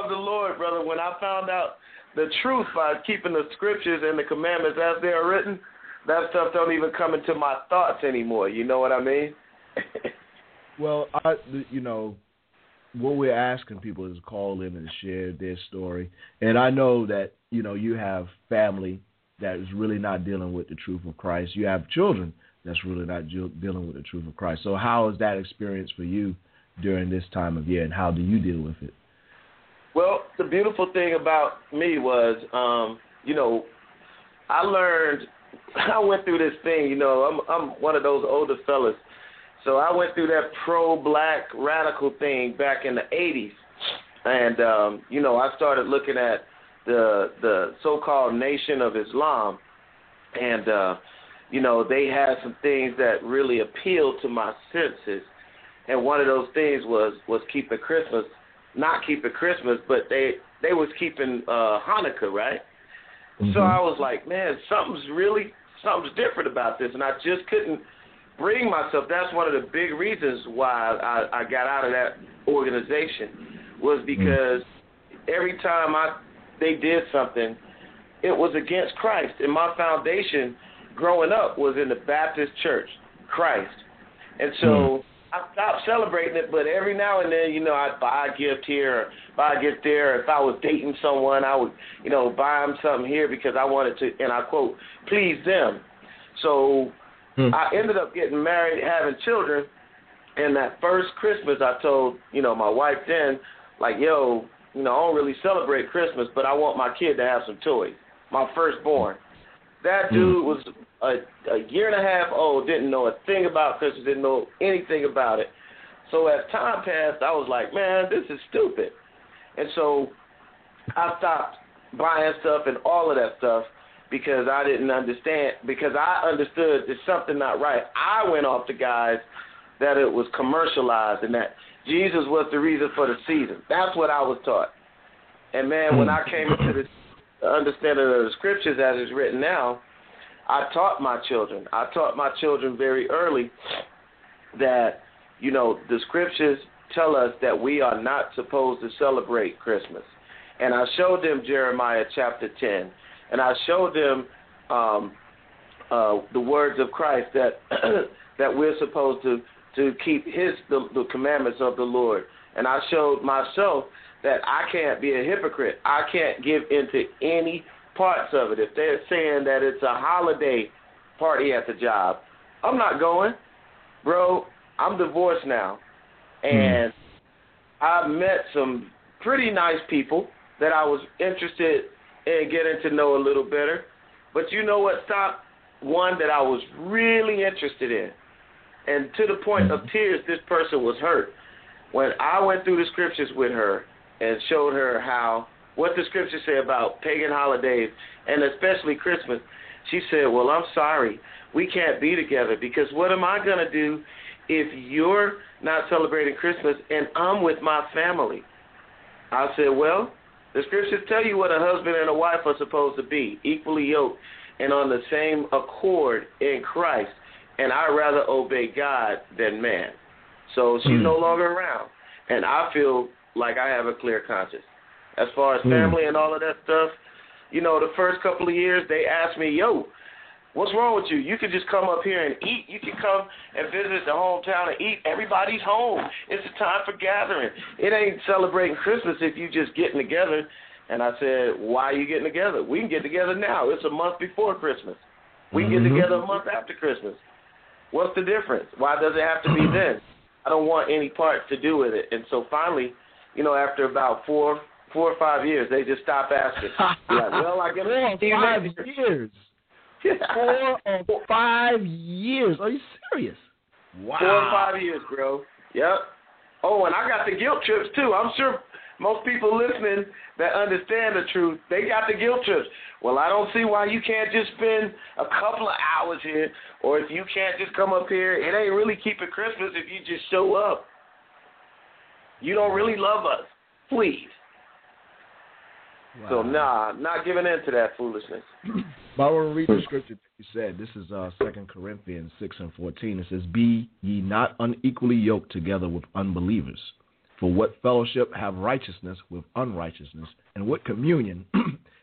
of the Lord, brother, when I found out the truth by keeping the scriptures and the commandments as they are written, that stuff don't even come into my thoughts anymore. You know what I mean? Well, I, you know, what we're asking people is to call in and share their story. And I know that, you know, you have family that is really not dealing with the truth of Christ. You have children that's really not dealing with the truth of Christ. So how is that experience for you during this time of year, and how do you deal with it? Well, the beautiful thing about me was, um, you know, I learned, I went through this thing, you know, I'm I'm one of those older fellas. So I went through that pro-black radical thing back in the eighties. And, um, you know, I started looking at the the so-called Nation of Islam. And, uh, you know, they had some things that really appealed to my senses. And one of those things was, was keeping Christmas. Not keeping Christmas, but they, they was keeping uh, Hanukkah, right? Mm-hmm. So I was like, man, something's really, something's different about this. And I just couldn't bring myself. That's one of the big reasons why I, I got out of that organization, was because mm-hmm. every time I they did something, it was against Christ. And my foundation growing up was in the Baptist Church, Christ. And so mm-hmm. I stopped celebrating it, but every now and then, you know, I'd buy a gift here or buy a gift there. If I was dating someone, I would, you know, buy them something here because I wanted to, and I quote, please them. So hmm. I ended up getting married, having children, and that first Christmas I told, you know, my wife then, like, yo, you know, I don't really celebrate Christmas, but I want my kid to have some toys, my firstborn. That dude was a, a year and a half old, didn't know a thing about Christmas, didn't know anything about it. So as time passed, I was like, man, this is stupid. And so I stopped buying stuff and all of that stuff because I didn't understand, because I understood there's something not right. I went off the guise that it was commercialized and that Jesus was the reason for the season. That's what I was taught. And, man, when I came into this, the understanding of the scriptures as it's written now, I taught my children. I taught my children very early that, you know, the scriptures tell us that we are not supposed to celebrate Christmas. And I showed them Jeremiah chapter ten, and I showed them um, uh, the words of Christ that that we're supposed to, to keep his the, the commandments of the Lord. And I showed myself that I can't be a hypocrite. I can't give into any parts of it. If they're saying that it's a holiday party at the job, I'm not going. Bro, I'm divorced now, and mm-hmm. I've met some pretty nice people that I was interested in getting to know a little better. But you know what stopped? One that I was really interested in, and to the point of tears, this person was hurt. When I went through the scriptures with her, and showed her how what the scriptures say about pagan holidays and especially Christmas, she said, well, I'm sorry, we can't be together because what am I going to do if you're not celebrating Christmas and I'm with my family? I said, well, the scriptures tell you what a husband and a wife are supposed to be, equally yoked and on the same accord in Christ, and I'd rather obey God than man. So she's mm-hmm. no longer around, and I feel like I have a clear conscience. As far as family and all of that stuff, you know, the first couple of years they asked me, yo, what's wrong with you? You could just come up here and eat. You can come and visit the hometown and eat. Everybody's home. It's a time for gathering. It ain't celebrating Christmas if you just getting together. And I said, why are you getting together? We can get together now. It's a month before Christmas. We can get together a month after Christmas. What's the difference? Why does it have to be then? I don't want any parts to do with it. And so finally, you know, after about four, four or five years, they just stopped asking. Like, well, I guess four five years. Four or five years. Are you serious? Wow. Four or five years, bro. Yep. Oh, and I got the guilt trips too. I'm sure most people listening that understand the truth, they got the guilt trips. Well, I don't see why you can't just spend a couple of hours here, or if you can't just come up here. It ain't really keeping Christmas if you just show up. You don't really love us, please. Wow. So, nah, not giving in to that foolishness. But I want to read the scripture that you said. This is uh, Second Corinthians six and fourteen. It says, be ye not unequally yoked together with unbelievers. For what fellowship have righteousness with unrighteousness? And what communion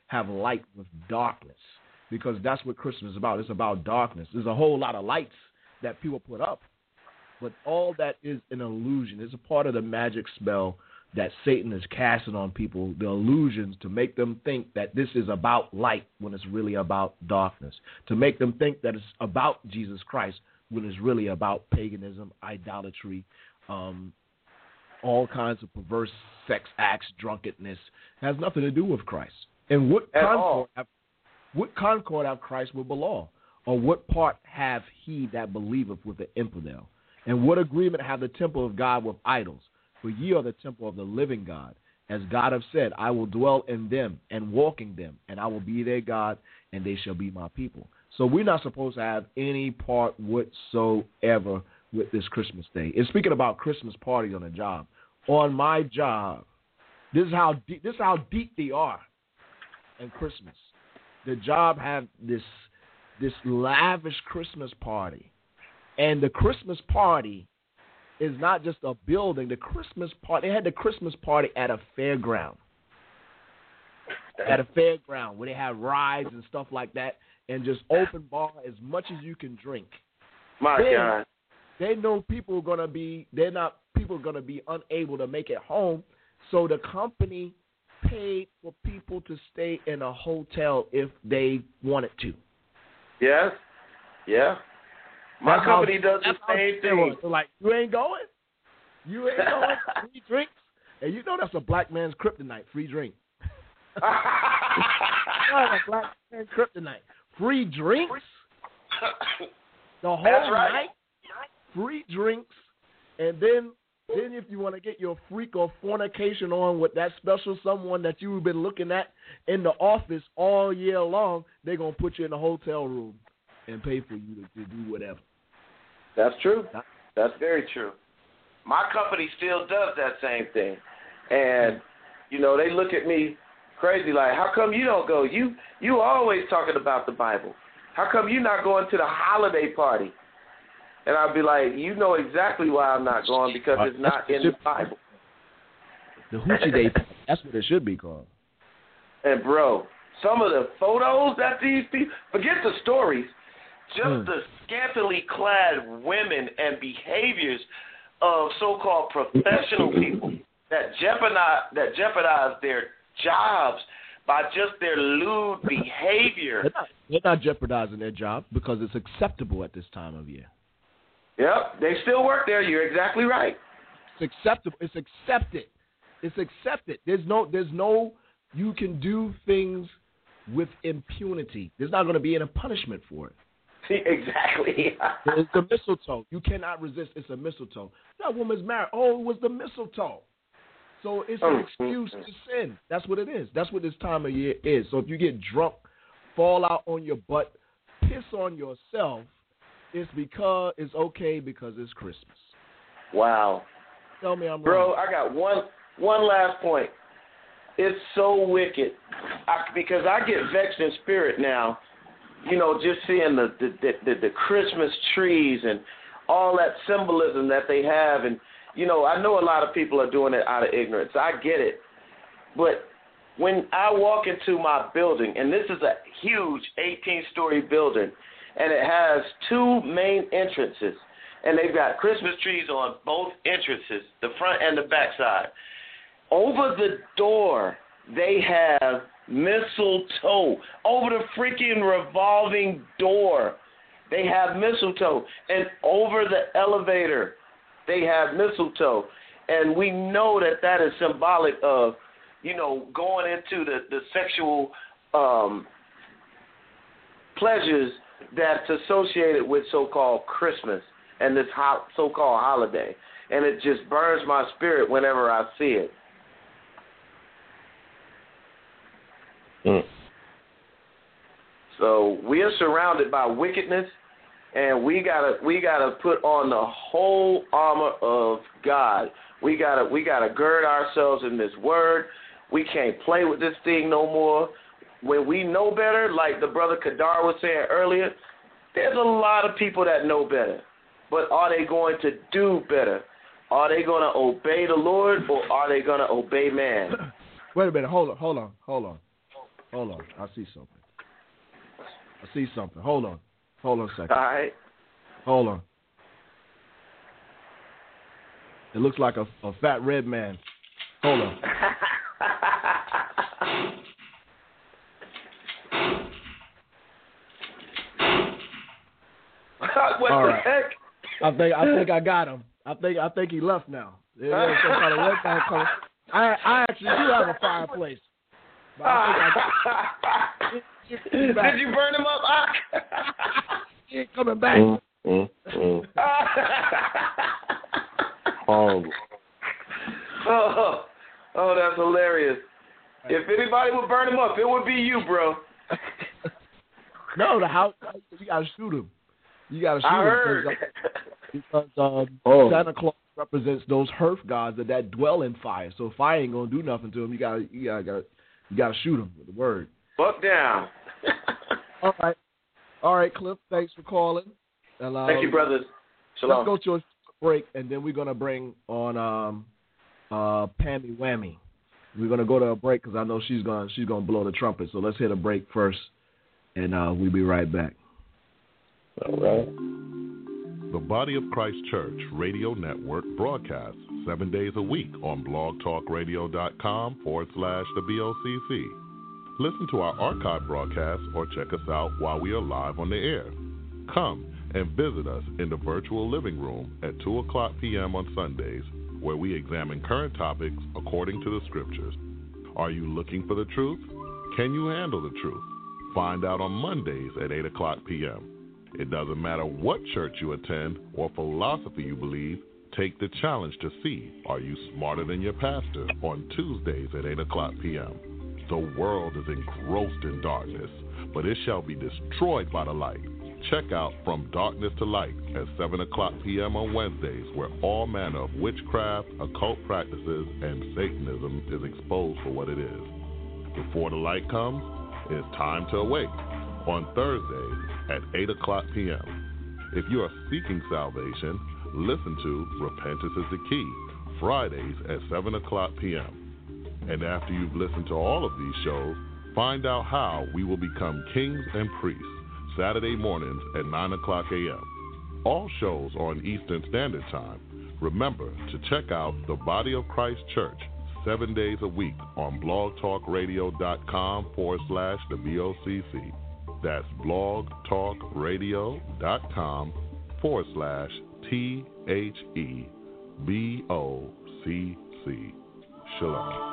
have light with darkness? Because that's what Christmas is about. It's about darkness. There's a whole lot of lights that people put up. But all that is an illusion. It's a part of the magic spell that Satan is casting on people, the illusions to make them think that this is about light when it's really about darkness, to make them think that it's about Jesus Christ when it's really about paganism, idolatry, um, all kinds of perverse sex acts, drunkenness. It has nothing to do with Christ. And what concord have, what concord have Christ with Baal? Or what part have he that believeth with the infidel? And what agreement have the temple of God with idols? For ye are the temple of the living God. As God hath said, I will dwell in them and walk in them, and I will be their God, and they shall be my people. So we're not supposed to have any part whatsoever with this Christmas thing. And speaking about Christmas parties on a job, on my job, this is how deep, this is how deep they are in Christmas. The job have this this lavish Christmas party. And the Christmas party is not just a building. The Christmas party, they had the Christmas party at a fairground. At a fairground where they have rides and stuff like that, and just open bar as much as you can drink. My then, God. They know people are gonna be they're not people are gonna be unable to make it home, so the company paid for people to stay in a hotel if they wanted to. Yes. Yeah. My that's company how, does the same thing. So like, you ain't going? You ain't going? Free drinks? And you know that's a black man's kryptonite, free drink. That's a black man's kryptonite. Free drinks? The whole that's right. night? Free drinks. And then then if you want to get your freak or fornication on with that special someone that you've been looking at in the office all year long, they're going to put you in a hotel room and pay for you to, to do whatever. That's true. That's very true. My company still does that same thing. And, you know, they look at me crazy like, how come you don't go? You you always talking about the Bible. How come you not going to the holiday party? And I'll be like, you know exactly why I'm not going, because it's not in the Bible. The Hoochie Day, that's what it should be called. And, bro, some of the photos that these people, forget the stories, just mm. the scantily clad women and behaviors of so-called professional people that jeopardize, that jeopardize their jobs by just their lewd behavior. They're not, they're not jeopardizing their job because it's acceptable at this time of year. Yep, they still work there. You're exactly right. It's acceptable. It's accepted. It's accepted. There's no, there's no, you can do things with impunity. There's not going to be any punishment for it. Exactly. It's the mistletoe. You cannot resist. It's a mistletoe. That woman's married. Oh, it was the mistletoe. So it's an excuse to sin. That's what it is. That's what this time of year is. So if you get drunk, fall out on your butt, piss on yourself, it's because it's okay because it's Christmas. Wow. Tell me I'm Bro, wrong. I got one one last point. It's so wicked I, because I get vexed in spirit now. You know, just seeing the the, the the Christmas trees and all that symbolism that they have. And, you know, I know a lot of people are doing it out of ignorance. I get it. But when I walk into my building, and this is a huge eighteen-story building, and it has two main entrances, and they've got Christmas trees on both entrances, the front and the back side. Over the door, they have mistletoe. Over the freaking revolving door, they have mistletoe. And over the elevator, they have mistletoe. And we know that that is symbolic of, you know, going into the, the sexual um, pleasures that's associated with so-called Christmas and this ho- so-called holiday. And it just burns my spirit whenever I see it. Mm. So we are surrounded by wickedness, and we gotta we gotta put on the whole armor of God. We gotta we gotta gird ourselves in this word. We can't play with this thing no more. When we know better, like the brother Kadar was saying earlier, there's a lot of people that know better. But are they going to do better? Are they going to obey the Lord, or are they going to obey man? Wait a minute. Hold on. Hold on. Hold on. Hold on. I see something. I see something. Hold on. Hold on a second. All right. Hold on. It looks like a, a fat red man. Hold on. What All the right. heck? I think I think I got him. I think I think he left now. There's some kind of red man coming. I I actually do have a fireplace. Did you burn him up? He ain't coming back. Mm, mm, mm. oh. oh, oh, that's hilarious. If anybody would burn him up, it would be you, bro. No, the house, you got to shoot him. You got to shoot I him. Heard. Because, because um, oh. Santa Claus represents those hearth gods that, that dwell in fire. So fire ain't going to do nothing to him. You got to, you got to. You got to shoot him with the word. Buck down. All right. All right, Cliff, thanks for calling. And, uh, Thank you, brothers. Shalom. Let's go to a break, and then we're going to bring on um, uh, Pammy Whammy. We're going to go to a break because I know she's going she's gonna blow the trumpet. So let's hit a break first, and uh, we'll be right back. All right. The Body of Christ Church radio network broadcasts seven days a week on blogtalkradio.com forward slash the BOCC. Listen to our archive broadcasts or check us out while we are live on the air. Come and visit us in the virtual living room at two o'clock p.m. on Sundays, where we examine current topics according to the scriptures. Are you looking for the truth? Can you handle the truth? Find out on Mondays at eight o'clock p.m. It doesn't matter what church you attend or philosophy you believe, take the challenge to see, are you smarter than your pastor, on Tuesdays at eight o'clock p.m. The world is engrossed in darkness, but it shall be destroyed by the light. Check out From Darkness to Light at seven o'clock p.m. on Wednesdays, where all manner of witchcraft, occult practices, and Satanism is exposed for what it is. Before the light comes, it's time to awake on Thursdays at eight o'clock p.m. If you are seeking salvation, listen to Repentance is the Key, Fridays at seven o'clock p.m. And after you've listened to all of these shows, find out how we will become kings and priests, Saturday mornings at nine o'clock a.m. All shows are on Eastern Standard Time. Remember to check out the Body of Christ Church seven days a week on blogtalkradio.com forward slash the BOCC. That's blogtalkradio.com forward slash T H E B O C C. Shalom.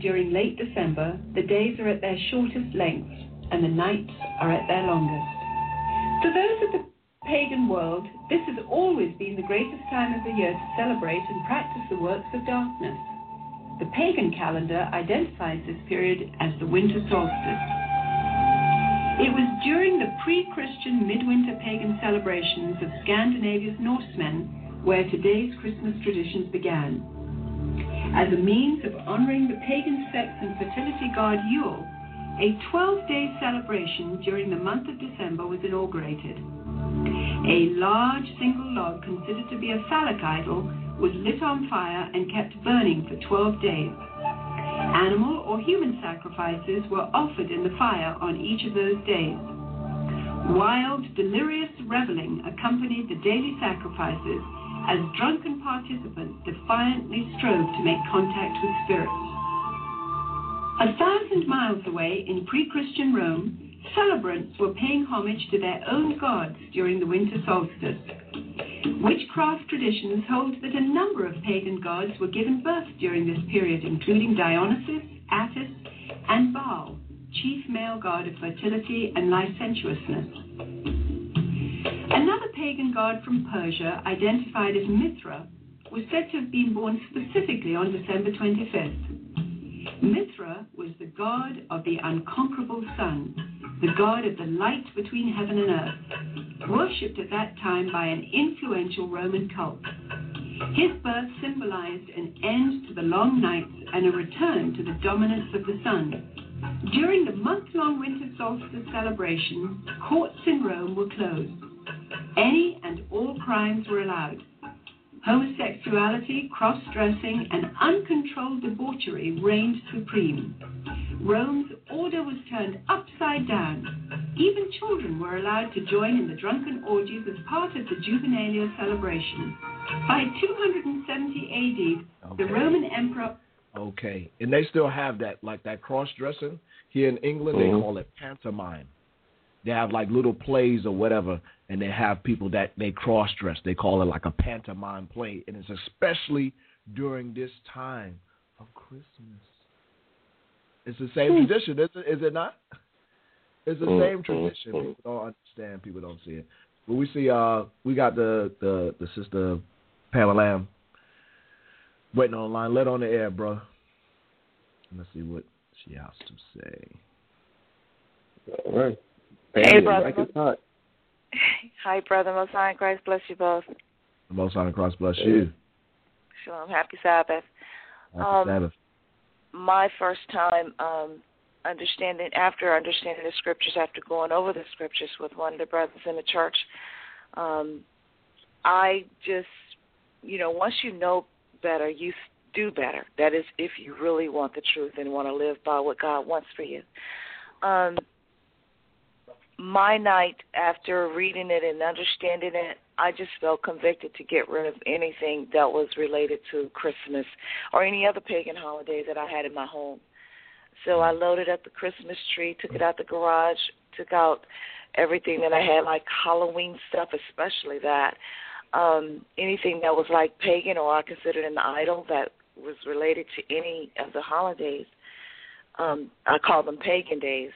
During late December, the days are at their shortest length and the nights are at their longest. To those of the pagan world, this has always been the greatest time of the year to celebrate and practice the works of darkness. The pagan calendar identifies this period as the winter solstice. It was during the pre-Christian midwinter pagan celebrations of Scandinavia's Norsemen where today's Christmas traditions began. As a means of honoring the pagan sex and fertility god Yule, a twelve-day celebration during the month of December was inaugurated. A large single log considered to be a phallic idol was lit on fire and kept burning for twelve days. Animal or human sacrifices were offered in the fire on each of those days. Wild, delirious reveling accompanied the daily sacrifices, as drunken participants defiantly strove to make contact with spirits. A thousand miles away in pre-Christian Rome, celebrants were paying homage to their own gods during the winter solstice. Witchcraft traditions hold that a number of pagan gods were given birth during this period, including Dionysus, Attis, and Baal, chief male god of fertility and licentiousness. Another pagan god from Persia, identified as Mithra, was said to have been born specifically on December twenty-fifth. Mithra was the god of the unconquerable sun, the god of the light between heaven and earth, worshipped at that time by an influential Roman cult. His birth symbolized an end to the long nights and a return to the dominance of the sun. During the month-long winter solstice celebration, courts in Rome were closed. Any and all crimes were allowed. Homosexuality, cross-dressing, and uncontrolled debauchery reigned supreme. Rome's order was turned upside down. Even children were allowed to join in the drunken orgies as part of the Juvenalia celebration. By two hundred seventy A D, okay. The Roman emperor... Okay, and they still have that, like that cross-dressing. Here in England, mm-hmm. They call it pantomime. They have like little plays or whatever, and they have people that they cross-dress. They call it like a pantomime play, and it's especially during this time of Christmas. It's the same tradition, is it, is it not? It's the same tradition. People don't understand. People don't see it. But we see, uh, we got the, the, the sister Pamela Lamb waiting online. Let on the air, bro. Let's see what she has to say. All right. Hey, brother. Most, hi, brother. Most High in Christ bless you both. Most High in Christ bless you. Shalom. Happy Sabbath. Happy um, Sabbath. My first time um, understanding, after understanding the scriptures, after going over the scriptures with one of the brothers in the church, um, I just, you know, once you know better, you do better. That is, if you really want the truth and want to live by what God wants for you. Um, my night after reading it and understanding it, I just felt convicted to get rid of anything that was related to Christmas or any other pagan holiday that I had in my home. So I loaded up the Christmas tree, took it out the garage, took out everything that I had, like Halloween stuff, especially that. Um, anything that was like pagan or I considered an idol that was related to any of the holidays. Um, I call them pagan days.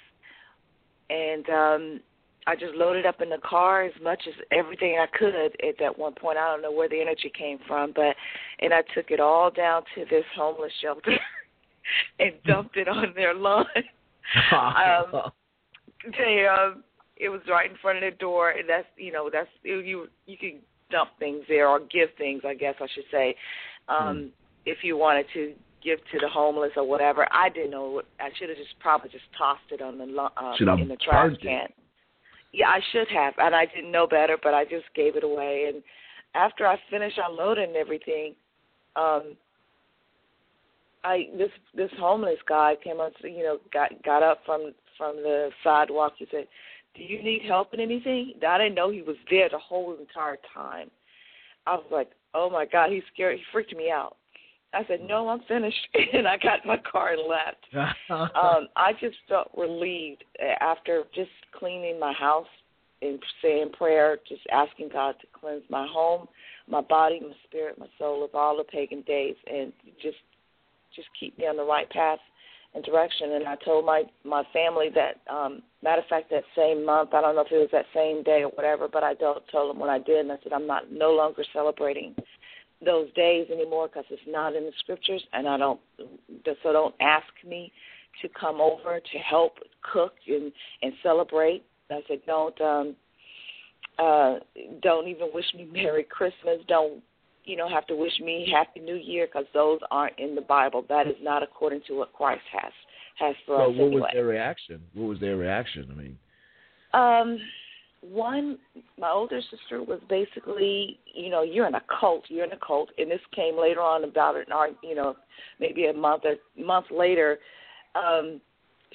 And um, I just loaded up in the car as much as everything I could at that one point. I don't know where the energy came from, but and I took it all down to this homeless shelter and dumped it on their lawn. um, they, um, it was right in front of their door, and that's, you know, that's, you, you can dump things there or give things, I guess I should say, um, mm. if you wanted to give to the homeless or whatever. I didn't know. What, I should have just probably just tossed it on the um, in the trash can. It? Yeah, I should have, and I didn't know better, but I just gave it away. And after I finished unloading everything, um, I this this homeless guy came up, you know, got got up from from the sidewalk. He said, "Do you need help in anything?" I didn't know he was there the whole entire time. I was like, oh, my God, he's scared. He freaked me out. I said, no, I'm finished, and I got in my car and left. um, I just felt relieved after just cleaning my house and saying prayer, just asking God to cleanse my home, my body, my spirit, my soul of all the pagan days, and just just keep me on the right path and direction. And I told my, my family that, um, matter of fact, that same month, I don't know if it was that same day or whatever, but I told them when I did, and I said, I'm not no longer celebrating those days anymore because it's not in the scriptures, and I don't, so don't ask me to come over to help cook and, and celebrate. I said, don't, um, uh, don't even wish me Merry Christmas. Don't, you know, have to wish me Happy New Year because those aren't in the Bible. That is not according to what Christ has has for well, us. What anyway. was their reaction? What was their reaction? I mean, um. One, my older sister was basically, you know, you're in a cult, you're in a cult, and this came later on about an art, you know, maybe a month or month later. Um,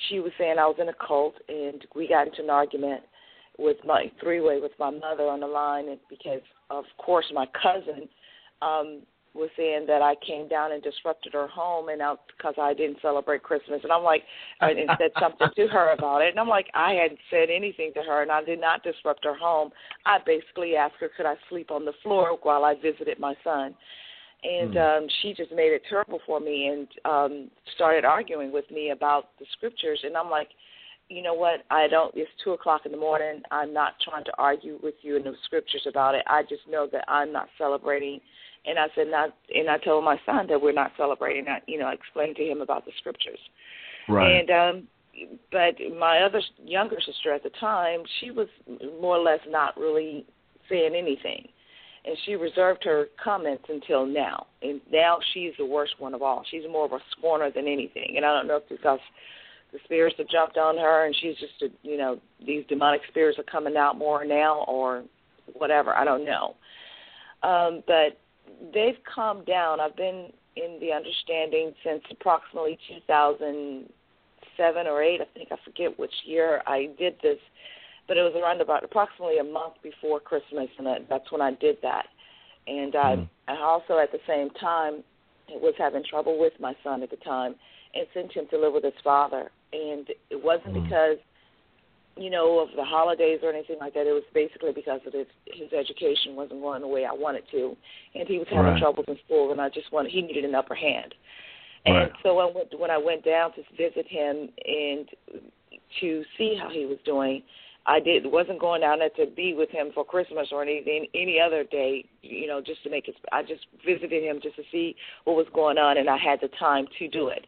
she was saying I was in a cult, and we got into an argument with my three-way with my mother on the line, and because of course my cousin um, was saying that I came down and disrupted her home, and out because I didn't celebrate Christmas, and I'm like, and said something to her about it, and I'm like, I hadn't said anything to her, and I did not disrupt her home. I basically asked her, could I sleep on the floor while I visited my son, and mm. um, she just made it terrible for me, and um, started arguing with me about the scriptures, and I'm like, you know what, I don't, it's two o'clock in the morning, I'm not trying to argue with you in the scriptures about it, I just know that I'm not celebrating. And I said, not, and I told my son that we're not celebrating. I, you know, I explained to him about the scriptures. Right. And um, but my other younger sister at the time, she was more or less not really saying anything, and she reserved her comments until now. And now she's the worst one of all. She's more of a scorner than anything. And I don't know if it's because the spirits have jumped on her, and she's just, a, you know, these demonic spirits are coming out more now, or whatever. I don't know. Um, but they've calmed down. I've been in the understanding since approximately two thousand seven or eight. I think I forget which year I did this, but it was around about approximately a month before Christmas, and I, that's when I did that. And I, mm. I also at the same time was having trouble with my son at the time and sent him to live with his father. And it wasn't mm. because, you know, of the holidays or anything like that. It was basically because of his, his education wasn't going the way I wanted to, and he was having right. troubles in school, and I just wanted, he needed an upper hand. And right. so I went, when I went down to visit him and to see how he was doing, I did wasn't going down there to be with him for Christmas or anything, any other day, you know, just to make it, I just visited him just to see what was going on, and I had the time to do it.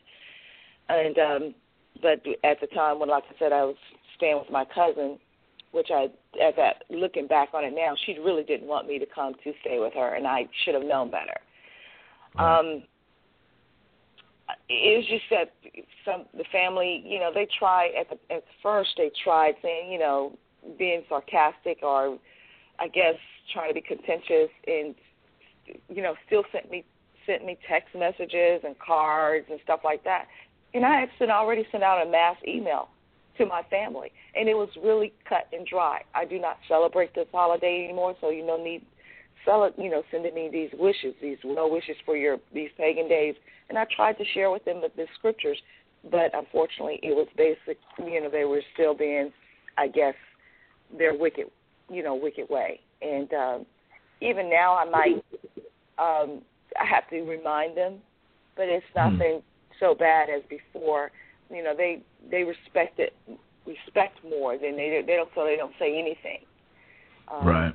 And um, but at the time when, like I said, I was staying with my cousin, which I, as I, looking back on it now, she really didn't want me to come to stay with her, and I should have known better. Um, it was just that some the family, you know, they tried at the, at first they tried saying, you know, being sarcastic or I guess trying to be contentious, and you know, still sent me sent me text messages and cards and stuff like that. And I had sent, already sent out a mass email to my family, and it was really cut and dry. I do not celebrate this holiday anymore, so you no need, you know, sending me these wishes, these well wishes for your these pagan days. And I tried to share with them the, the scriptures, but unfortunately, it was basic. You know, they were still being, I guess, their wicked, you know, wicked way. And um, even now, I might, um, I have to remind them, but it's nothing so bad as before. You know, they they respect it, respect more than they they don't so they don't say anything. Um, right.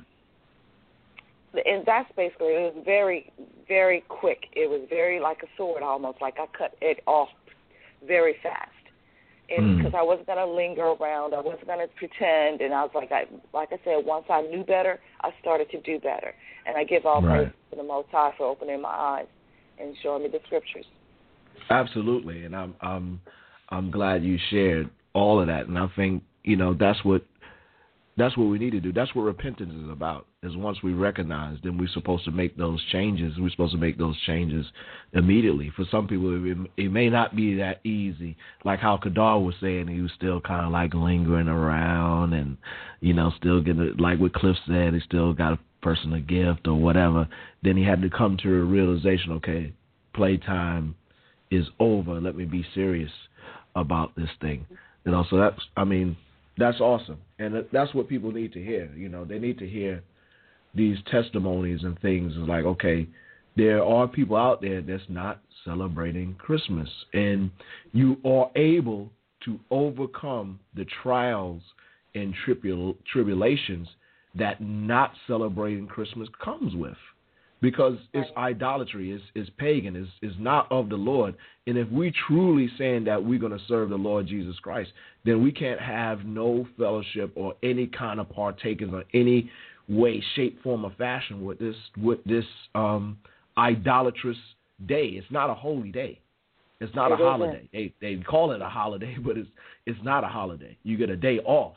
And that's basically it. Was very, very quick. It was very like a sword, almost like I cut it off very fast, and because mm. I wasn't gonna linger around, I wasn't gonna pretend. And I was like, I like I said, once I knew better, I started to do better. And I give all praise to the Most High for opening my eyes and showing me the scriptures. Absolutely, and I'm I'm I'm glad you shared all of that. And I think you know that's what. That's what we need to do. That's what repentance is about, is once we recognize, then we're supposed to make those changes. We're supposed to make those changes immediately. For some people, it, it may not be that easy, like how Kadar was saying. He was still kind of like lingering around and, you know, still getting, like what Cliff said, he still got a person a gift or whatever. Then he had to come to a realization, okay, playtime is over. Let me be serious about this thing. You know, so that's, I mean, that's awesome, and that's what people need to hear. You know, they need to hear these testimonies and things. It's like, okay, there are people out there that's not celebrating Christmas, and you are able to overcome the trials and tribul- tribulations that not celebrating Christmas comes with, because it's idolatry, it's, it's pagan, it's, it's not of the Lord. And if we truly saying that we're going to serve the Lord Jesus Christ, then we can't have no fellowship or any kind of partakers or any way, shape, form, or fashion with this with this um, idolatrous day. It's not a holy day. It's not it a holiday. They they call it a holiday, but it's it's not a holiday. You get a day off.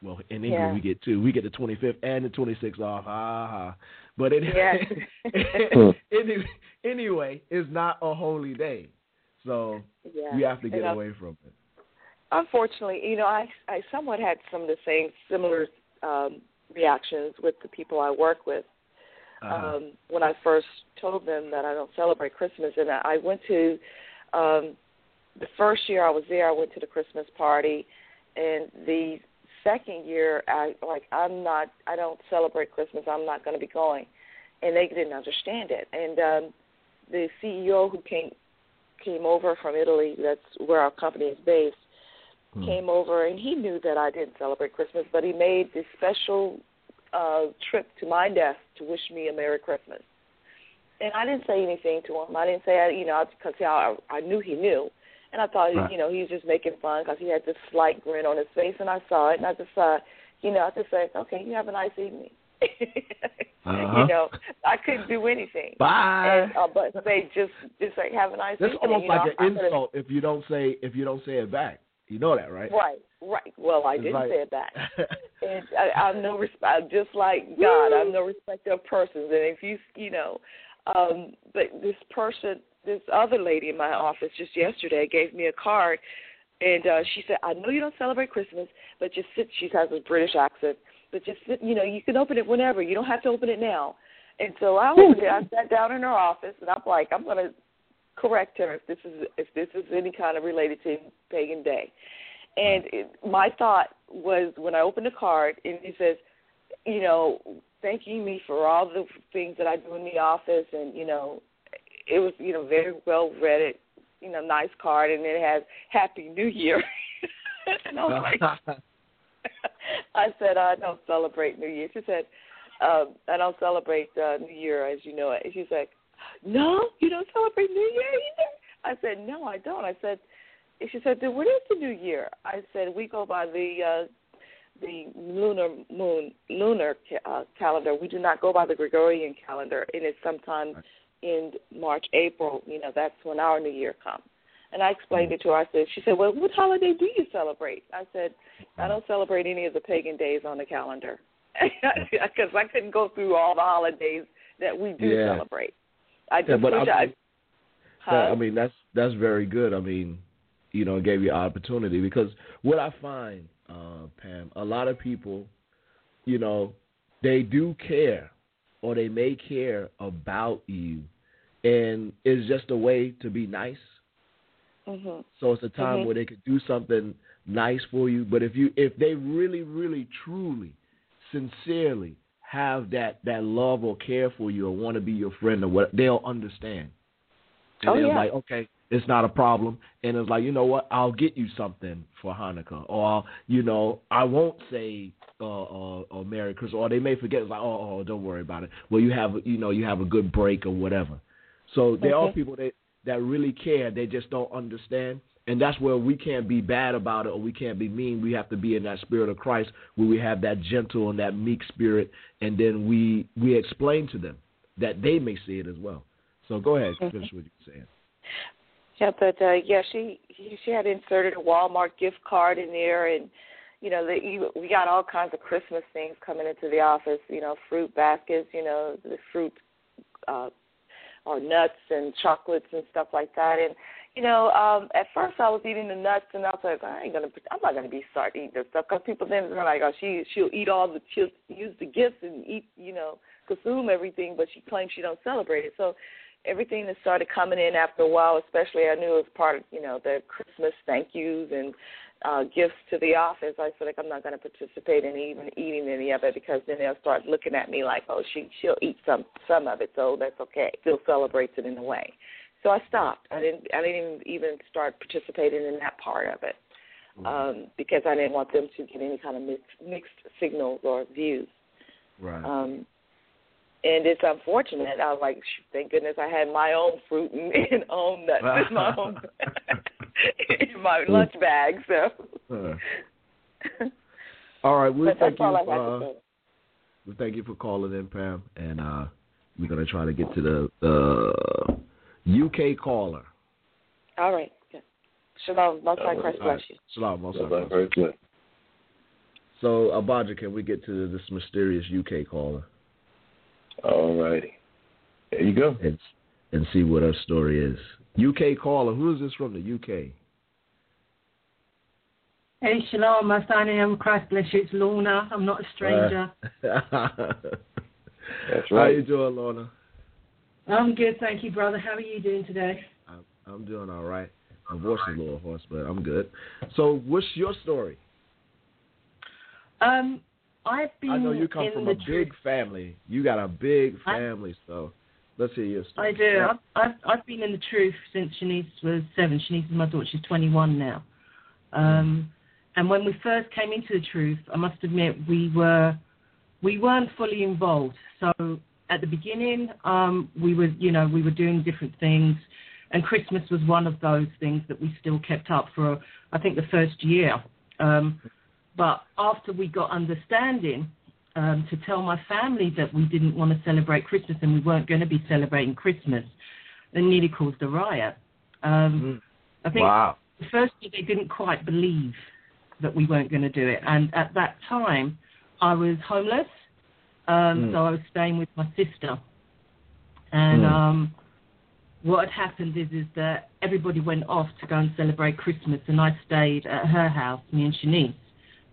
Well, in England, yeah. we get two. We get the twenty-fifth and the twenty-sixth off. Ah, but it, yeah. it, anyway, it's not a holy day, so yeah. we have to get and away from it. Unfortunately, you know, I, I somewhat had some of the same similar um, reactions with the people I work with um, uh-huh. when I first told them that I don't celebrate Christmas. And I, I went to um, the first year I was there, I went to the Christmas party, and the second year, I like I'm not. I don't celebrate Christmas. I'm not going to be going, and they didn't understand it. And um, the C E O who came came over from Italy, that's where our company is based, hmm. came over, and he knew that I didn't celebrate Christmas, but he made this special uh, trip to my desk to wish me a Merry Christmas. And I didn't say anything to him. I didn't say, you know, because I, I knew he knew. And I thought, right. you know, he was just making fun because he had this slight grin on his face, and I saw it, and I just thought, you know, I just said, okay, you have a nice evening. uh-huh. You know, I couldn't do anything. Bye. And, uh, but they just, just like, have a nice That's evening. That's almost like know, an I, insult I if you don't say if you don't say it back. You know that, right? Right, right. Well, I it's didn't like... say it back. And I, I'm no respect, just like God, I'm no respecter of persons. And if you, you know, um, but this person, this other lady in my office just yesterday gave me a card, and uh, she said, I know you don't celebrate Christmas, but just sit. She has a British accent, but just sit, you know, you can open it whenever. You don't have to open it now. And so I opened it. I sat down in her office, and I'm like, I'm going to correct her if this is if this is any kind of related to pagan day. And it, my thought was when I opened the card, and it says, you know, thanking me for all the things that I do in the office, and, you know, it was, you know, very well read, you know, nice card, and it has Happy New Year. And I was like, I said, I don't celebrate New Year. She said, um, I don't celebrate uh, New Year as you know it. She's like, no, you don't celebrate New Year either? I said, no, I don't. I said, she said, then what is the New Year? I said, we go by the uh, the lunar moon, lunar ca- uh, calendar. We do not go by the Gregorian calendar, and it's sometimes in March, April, you know, that's when our New Year comes. And I explained it to her. I said, she said, well, what holiday do you celebrate? I said, I don't celebrate any of the pagan days on the calendar because I couldn't go through all the holidays that we do yeah. celebrate. I just yeah, but wish I, I, huh? I mean, that's that's very good. I mean, you know, it gave you an opportunity because what I find, uh, Pam, a lot of people, you know, they do care or they may care about you, and it's just a way to be nice. Mm-hmm. So it's a time mm-hmm. where they could do something nice for you. But if you, if they really, really, truly, sincerely have that, that love or care for you or want to be your friend or what, they'll understand. And oh, they're yeah. like, okay, it's not a problem. And it's like, you know what, I'll get you something for Hanukkah, or I'll, you know, I won't say uh, or, or Merry Christmas, or they may forget. It's like, oh, oh, don't worry about it. Well, you have, you know, you have a good break or whatever. So there okay. are people that. that really care, they just don't understand. And that's where we can't be bad about it or we can't be mean. We have to be in that spirit of Christ where we have that gentle and that meek spirit, and then we we explain to them that they may see it as well. So go ahead, mm-hmm. finish what you were saying. Yeah, but, uh, yeah, she she had inserted a Walmart gift card in there, and, you know, the, we got all kinds of Christmas things coming into the office, you know, fruit baskets, you know, the fruit uh or nuts and chocolates and stuff like that. And, you know, um, at first I was eating the nuts, and I was like, I ain't gonna, I'm not going to be start eating this stuff, because people then are like, oh, she, she'll eat all the, she'll use the gifts and eat, you know, consume everything, but she claims she don't celebrate it. So everything that started coming in after a while, especially I knew it was part of, you know, the Christmas thank yous and uh, gifts to the office, I feel like I'm not going to participate in even eating any of it, because then they'll start looking at me like, oh, she, she'll eat some some of it, so that's okay. Still celebrates it in a way. So I stopped. I didn't I didn't even start participating in that part of it um, mm-hmm. because I didn't want them to get any kind of mixed, mixed signals or views. Right. Um, And it's unfortunate. I was like, thank goodness I had my own fruit and, and own nuts in my own in my lunch bag. So, all right, we'll thank you. Uh, we thank you for calling in, Pam, and uh, we're gonna try to get to the, the U K caller. All right. Yeah. Shalom, Most High Christ bless you. Shalom, Most High Christ bless you. So, Abadjah, can we get to this mysterious U K caller? All righty. There you go. And, and see what our story is. U K caller, who is this from the U K? Hey, Shalom, my son, I am Christ bless you. It's Lorna. I'm not a stranger. Uh, That's right. How you doing, Lorna? I'm good, thank you, brother. How are you doing today? I'm, I'm doing all right. My voice is a little hoarse, but I'm good. So what's your story? Um... I've been I know you come from a tr- big family. You got a big family, I, so let's hear your story. I do. I've, I've, I've been in the truth since Shanice was seven. Shanice is my daughter. She's twenty-one now. Um, and when we first came into the truth, I must admit we were we weren't fully involved. So at the beginning, um, we were you know we were doing different things, and Christmas was one of those things that we still kept up for I think the first year. Um, But after we got understanding, um, to tell my family that we didn't want to celebrate Christmas and we weren't going to be celebrating Christmas, it nearly caused a riot. Um, mm. I think wow. the first year they didn't quite believe that we weren't going to do it. And at that time, I was homeless, um, mm. so I was staying with my sister. And mm. um, what had happened is, is that everybody went off to go and celebrate Christmas, and I stayed at her house, me and Shanice.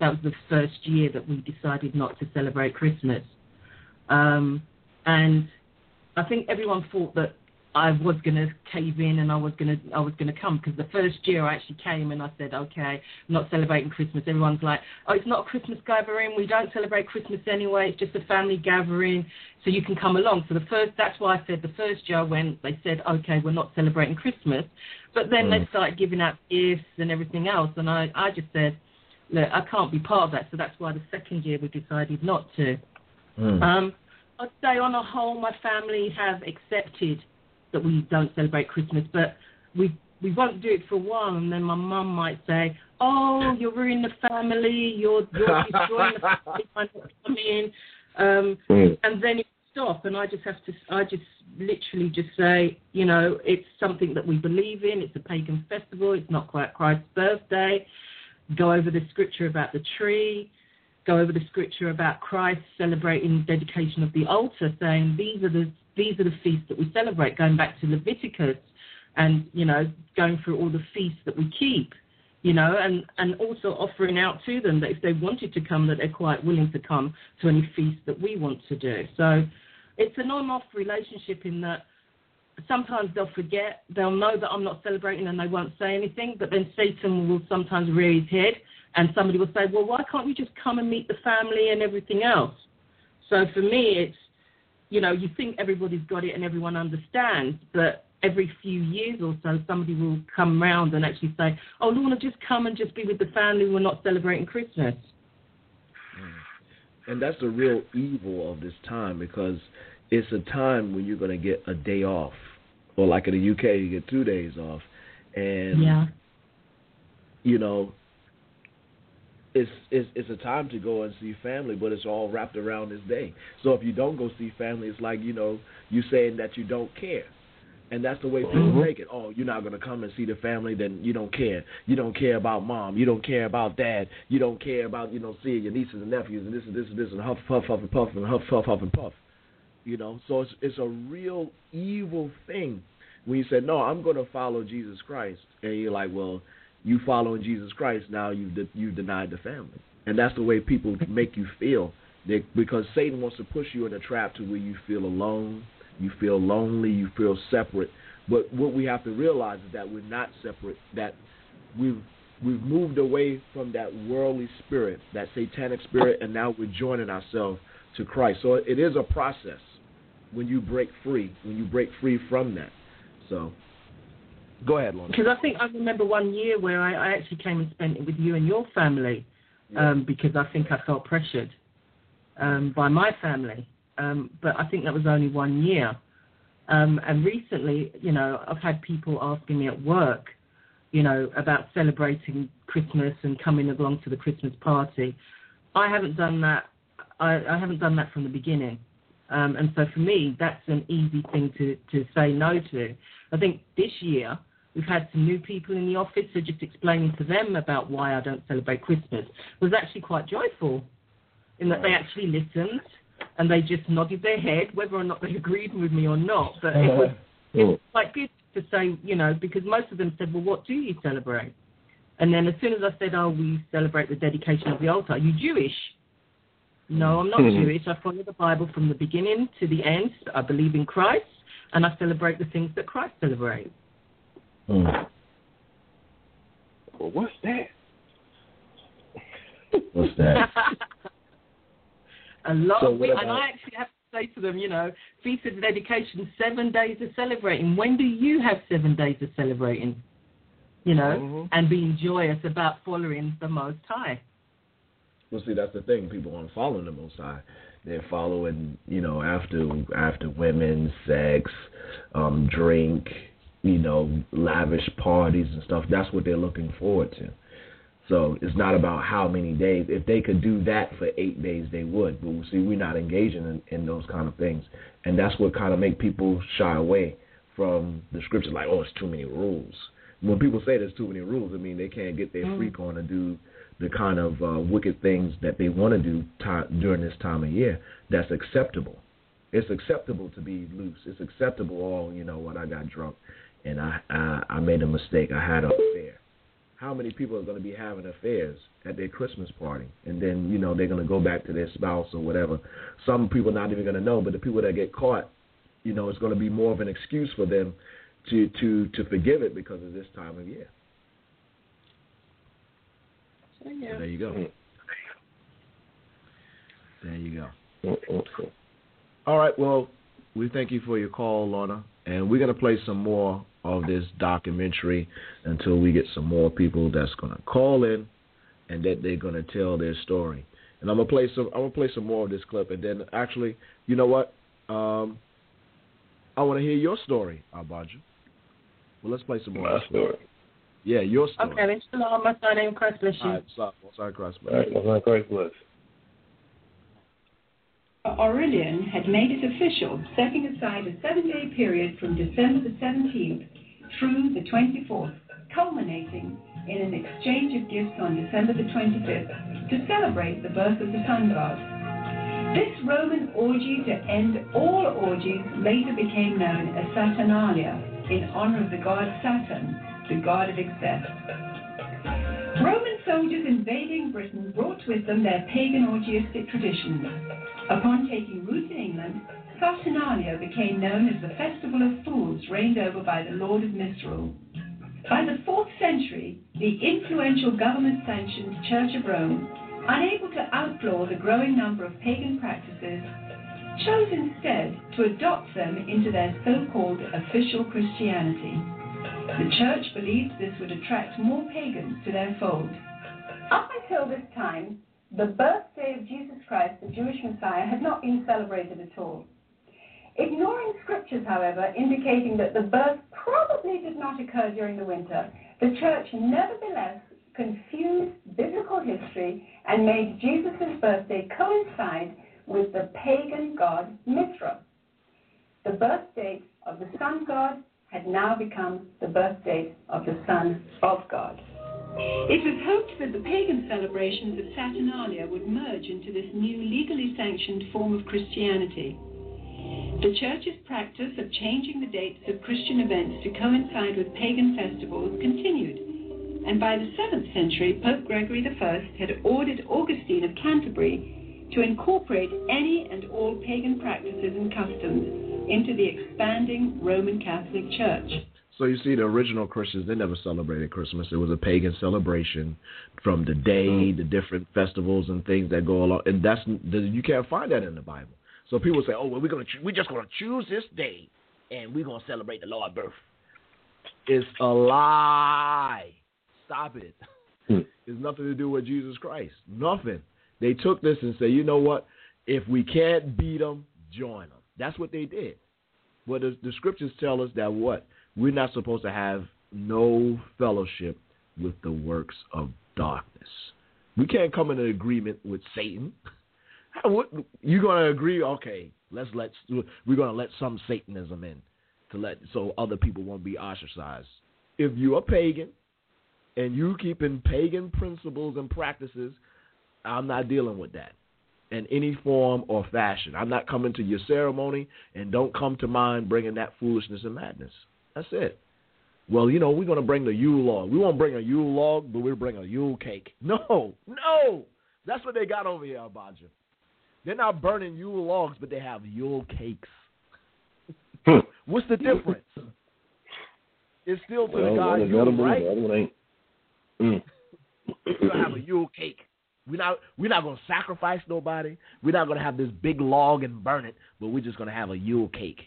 That was the first year that we decided not to celebrate Christmas. Um, and I think everyone thought that I was going to cave in and I was going to I was going to come, because the first year I actually came and I said, okay, I'm not celebrating Christmas. Everyone's like, oh, it's not a Christmas gathering. We don't celebrate Christmas anyway. It's just a family gathering, so you can come along. So the first, that's why I said the first year I went, they said, okay, we're not celebrating Christmas. But then mm. they started giving out gifts and everything else, and I, I just said, look, I can't be part of that, so that's why the second year we decided not to. Mm. Um, I'd say on a whole, my family have accepted that we don't celebrate Christmas, but we we won't do it for a while, and then my mum might say, oh, you're ruining the family, you're, you're destroying the family, by not coming in. Um, mm. And then it stops, and I just have to, I just literally just say, you know, it's something that we believe in, it's a pagan festival, it's not quite Christ's birthday, go over the scripture about the tree, go over the scripture about Christ celebrating dedication of the altar, saying these are the these are the feasts that we celebrate, going back to Leviticus and, you know, going through all the feasts that we keep, you know, and, and also offering out to them that if they wanted to come, that they're quite willing to come to any feast that we want to do. So it's an on-off relationship in that sometimes they'll forget, they'll know that I'm not celebrating and they won't say anything, but then Satan will sometimes rear his head and somebody will say, well, why can't you just come and meet the family and everything else? So for me, it's, you know, you think everybody's got it and everyone understands, but every few years or so somebody will come round and actually say, oh, Lorna, just come and just be with the family, we're not celebrating Christmas. And that's the real evil of this time, because it's a time when you're going to get a day off. Or like in the U K, you get two days off. And, yeah. you know, it's, it's it's a time to go and see family, but it's all wrapped around this day. So if you don't go see family, it's like, you know, you saying that you don't care. And that's the way people mm-hmm. make it. Oh, you're not going to come and see the family, then you don't care. You don't care about mom. You don't care about dad. You don't care about, you know, seeing your nieces and nephews and this and this and this and huff, huff, huff and puff and huff, huff, huff and puff. You know, so it's, it's a real evil thing when you say, no, I'm going to follow Jesus Christ. And you're like, well, you following Jesus Christ, now you've, de- you've denied the family. And that's the way people make you feel. They, because Satan wants to push you in a trap to where you feel alone. You feel lonely, you feel separate. But what we have to realize is that we're not separate, that we've, we've moved away from that worldly spirit, that satanic spirit, and now we're joining ourselves to Christ. So it is a process when you break free, when you break free from that. So go ahead, Lorna. Because I think I remember one year where I, I actually came and spent it with you and your family yeah. um, because I think I felt pressured um, by my family. Um, but I think that was only one year. Um, and recently, you know, I've had people asking me at work, you know, about celebrating Christmas and coming along to the Christmas party. I haven't done that. I, I haven't done that from the beginning. Um, and so for me, that's an easy thing to, to say no to. I think this year we've had some new people in the office, so just explaining to them about why I don't celebrate Christmas was actually quite joyful in that they actually listened. And they just nodded their head, whether or not they agreed with me or not. But it was, it was quite good to say, you know, because most of them said, well, what do you celebrate? And then as soon as I said, oh, we celebrate the dedication of the altar, are you Jewish? No, I'm not mm-hmm. Jewish. I follow the Bible from the beginning to the end. I believe in Christ, and I celebrate the things that Christ celebrates. Mm. Well, what's that? What's that? A lot so of people, and I actually have to say to them, you know, Feast of Dedication, seven days of celebrating. When do you have seven days of celebrating? You know, mm-hmm. and being joyous about following the Most High. Well, see, that's the thing. People aren't following the Most High. They're following, you know, after after women, sex, um, drink, you know, lavish parties and stuff. That's what they're looking forward to. So it's not about how many days. If they could do that for eight days, they would. But see, we're not engaging in, in those kind of things. And that's what kind of make people shy away from the scriptures. Like, oh, it's too many rules. When people say there's too many rules, I mean, they can't get their freak on and do the kind of uh, wicked things that they want to do t- during this time of year. That's acceptable. It's acceptable to be loose. It's acceptable, oh, you know what, I got drunk and I, I, I made a mistake. I had an affair. How many people are going to be having affairs at their Christmas party? And then, you know, they're going to go back to their spouse or whatever. Some people not even going to know, but the people that get caught, you know, it's going to be more of an excuse for them to, to, to forgive it because of this time of year. So, yeah. So there you go. There you go. All right, well, we thank you for your call, Lorna, and we're going to play some more of this documentary until we get some more people that's gonna call in and that they're gonna tell their story. And I'm gonna play some. I'm gonna play some more of this clip, and then actually, you know what? Um, I want to hear your story, Abadjah. Well, let's play some more. My story. Yeah, your story. Okay, let's do all my story. Name Christ bless you. All right, sorry, sorry, Christ bless you. All right, my Christ bless. Aurelian had made it official, setting aside a seven-day period from December the seventeenth through the twenty-fourth, culminating in an exchange of gifts on December the twenty-fifth to celebrate the birth of the sun god. This Roman orgy to end all orgies later became known as Saturnalia, in honor of the god Saturn, the god of excess. Roman soldiers invading Britain brought with them their pagan orgiastic traditions. Upon taking root in England, Saturnalia became known as the Festival of Fools, reigned over by the Lord of Misrule. By the fourth century, the influential government-sanctioned Church of Rome, unable to outlaw the growing number of pagan practices, chose instead to adopt them into their so-called official Christianity. The Church believed this would attract more pagans to their fold. Up until this time, the birthday of Jesus Christ, the Jewish Messiah, had not been celebrated at all. Ignoring scriptures, however, indicating that the birth probably did not occur during the winter, the Church nevertheless confused biblical history and made Jesus' birthday coincide with the pagan god Mithra. The birth date of the sun god had now become the birth date of the Son of God. It was hoped that the pagan celebrations of Saturnalia would merge into this new legally sanctioned form of Christianity. The Church's practice of changing the dates of Christian events to coincide with pagan festivals continued, and by the seventh century, Pope Gregory the First had ordered Augustine of Canterbury to incorporate any and all pagan practices and customs into the expanding Roman Catholic Church. So you see, the original Christians, they never celebrated Christmas. It was a pagan celebration from the day, the different festivals and things that go along, and that's you can't find that in the Bible. So people say, "Oh, well, we're gonna cho- we're just gonna choose this day, and we're gonna celebrate the Lord's birth." It's a lie. Stop it. Hmm. It's nothing to do with Jesus Christ. Nothing. They took this and said, "You know what? If we can't beat them, join them." That's what they did. But the, the scriptures tell us that what we're not supposed to have no fellowship with the works of darkness. We can't come into agreement with Satan. You're going to agree, okay, let's let, we're going to let some Satanism in to let so other people won't be ostracized. If you're a pagan and you keeping pagan principles and practices, I'm not dealing with that in any form or fashion. I'm not coming to your ceremony, and don't come to mine bringing that foolishness and madness. That's it. Well, you know, we're going to bring the Yule log. We won't bring a Yule log, but we'll bring a Yule cake. No, no. That's what they got over here, Abadjah. They're not burning Yule logs, but they have Yule cakes. What's the difference? It's still to well, the God Yule, right? Ain't. Mm. We're gonna have a Yule cake. We're not we're not gonna sacrifice nobody. We're not gonna have this big log and burn it, but we're just gonna have a Yule cake.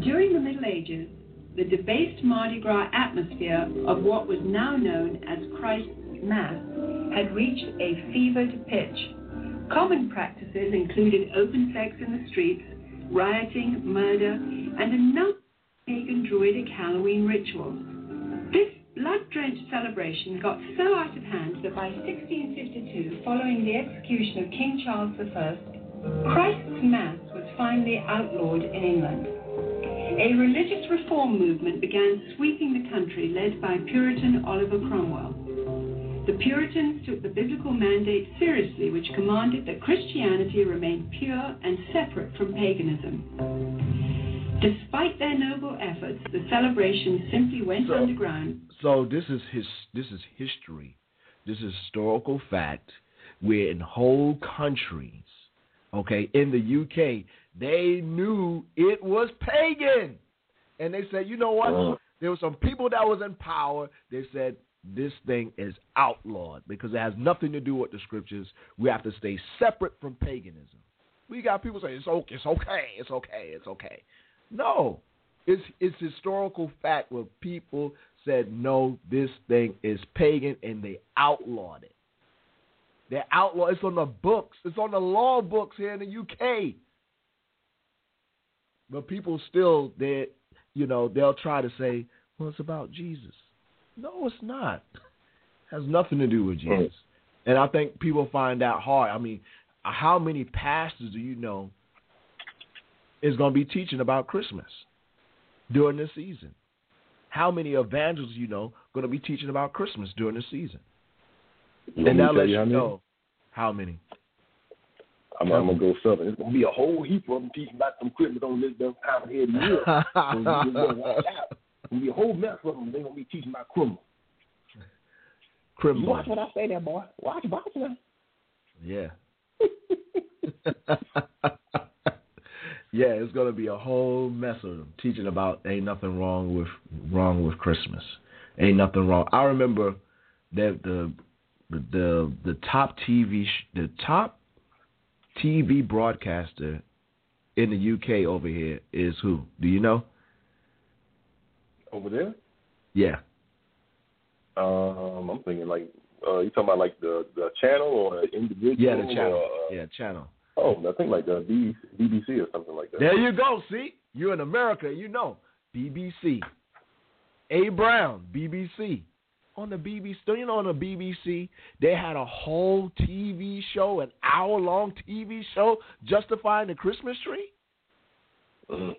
During the Middle Ages, the debased Mardi Gras atmosphere of what was now known as Christ's Mass had reached a fevered pitch. Common practices included open sex in the streets, rioting, murder, and a number of pagan druidic Halloween rituals. This blood-drenched celebration got so out of hand that by sixteen fifty-two, following the execution of King Charles the First, Christ's Mass was finally outlawed in England. A religious reform movement began sweeping the country, led by Puritan Oliver Cromwell. The Puritans took the biblical mandate seriously, which commanded that Christianity remain pure and separate from paganism. Despite their noble efforts, the celebration simply went so, underground. So this is his, this is history. This is historical fact. We're in whole countries, okay, in the U K, they knew it was pagan. And they said, you know what? Uh. There were some people that was in power. They said, this thing is outlawed because it has nothing to do with the scriptures. We have to stay separate from paganism. We got people saying, it's okay, it's okay, it's okay, it's okay. No, it's it's historical fact where people said, no, this thing is pagan, and they outlawed it. They outlawed It's on the books. It's on the law books here in the U K. But people still, they, you know, they'll try to say, well, it's about Jesus. No, it's not. It has nothing to do with Jesus. And I think people find that hard. I mean, how many pastors do you know is going to be teaching about Christmas during this season? How many evangelists do you know going to be teaching about Christmas during this season? And that lets you know how many. I'm, I'm going to go something. It's going to be a whole heap of them teaching about some Christmas on this time here in the year. It's going to be a whole mess of them. They're going to be teaching about criminal. Criminal. Watch what I say there, boy. Watch, watch now. Yeah. Yeah, it's going to be a whole mess of them teaching about ain't nothing wrong with wrong with Christmas. Ain't nothing wrong. I remember that the the the top T V the top T V broadcaster in the U K over here is who? Do you know? Over there? Yeah. Um, I'm thinking like uh, you talking about like the, the channel or individual? Yeah, the channel. Or, uh, yeah, channel. Oh, I think like the B B C or something like that. There you go. See, you're in America. You know, B B C. A. Brown, B B C. On the B B C, you know, on the B B C, they had a whole T V show, an hour-long T V show justifying the Christmas tree. Mm.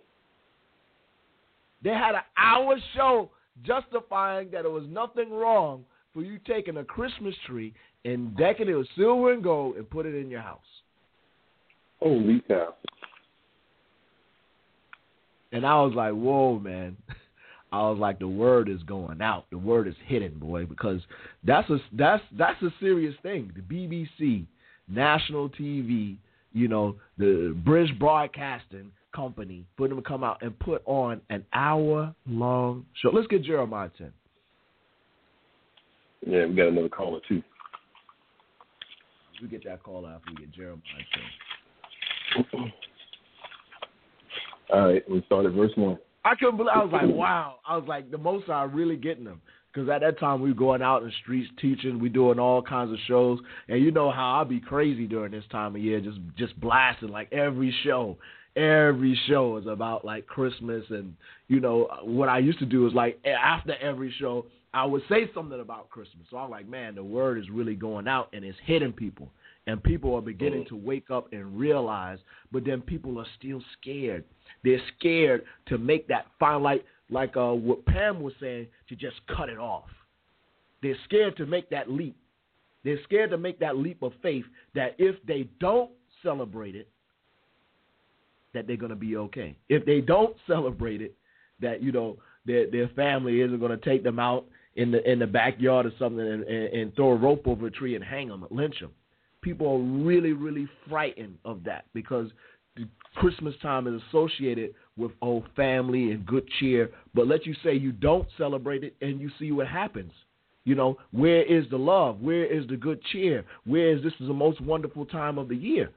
They had an hour show justifying that it was nothing wrong for you taking a Christmas tree and decking it with silver and gold and put it in your house. Holy cow. And I was like, whoa, man. I was like, the word is going out. The word is hidden, boy, because that's a, that's that's a serious thing. The B B C, national T V, you know, the British Broadcasting Company, for them to come out and put on an hour-long show. Let's get Jeremiah ten. Yeah, we got another caller, too. We get that call after we get Jeremiah ten. All right, we started verse one. I couldn't believe. I was like, wow. I was like, the most are really getting them, because at that time we were going out in the streets teaching, we doing all kinds of shows, and you know how I be crazy during this time of year, just just blasting like every show. Every show is about like Christmas, and you know what I used to do is like after every show I would say something about Christmas. So I'm like, man, the word is really going out and it's hitting people. And people are beginning to wake up and realize, but then people are still scared. They're scared to make that final, like, like uh, what Pam was saying, to just cut it off. They're scared to make that leap. They're scared to make that leap of faith that if they don't celebrate it, that they're going to be okay. If they don't celebrate it, that, you know, their, their family isn't going to take them out in the in the backyard or something and, and, and throw a rope over a tree and hang them, lynch them. People are really, really frightened of that because the Christmas time is associated with old family and good cheer. But let you say you don't celebrate it and you see what happens. You know, where is the love? Where is the good cheer? Where is this is the most wonderful time of the year?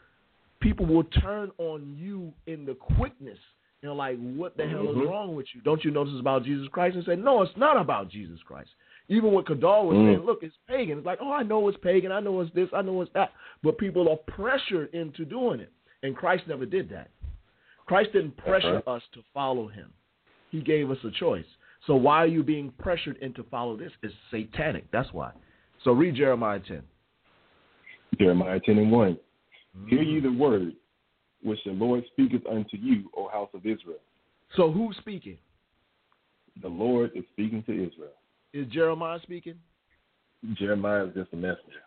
People will turn on you in the quickness. You know, like, what the hell mm-hmm. is wrong with you? Don't you know this is about Jesus Christ? And say, no, it's not about Jesus Christ. Even when Kadar was mm. saying, look, it's pagan. It's like, oh, I know it's pagan. I know it's this. I know it's that. But people are pressured into doing it. And Christ never did that. Christ didn't pressure uh-huh. us to follow him. He gave us a choice. So why are you being pressured into follow this? It's satanic. That's why. So read Jeremiah ten. Jeremiah ten and one. Mm. Hear ye the word which the Lord speaketh unto you, O house of Israel. So who's speaking? The Lord is speaking to Israel. Is Jeremiah speaking? Jeremiah is just a messenger,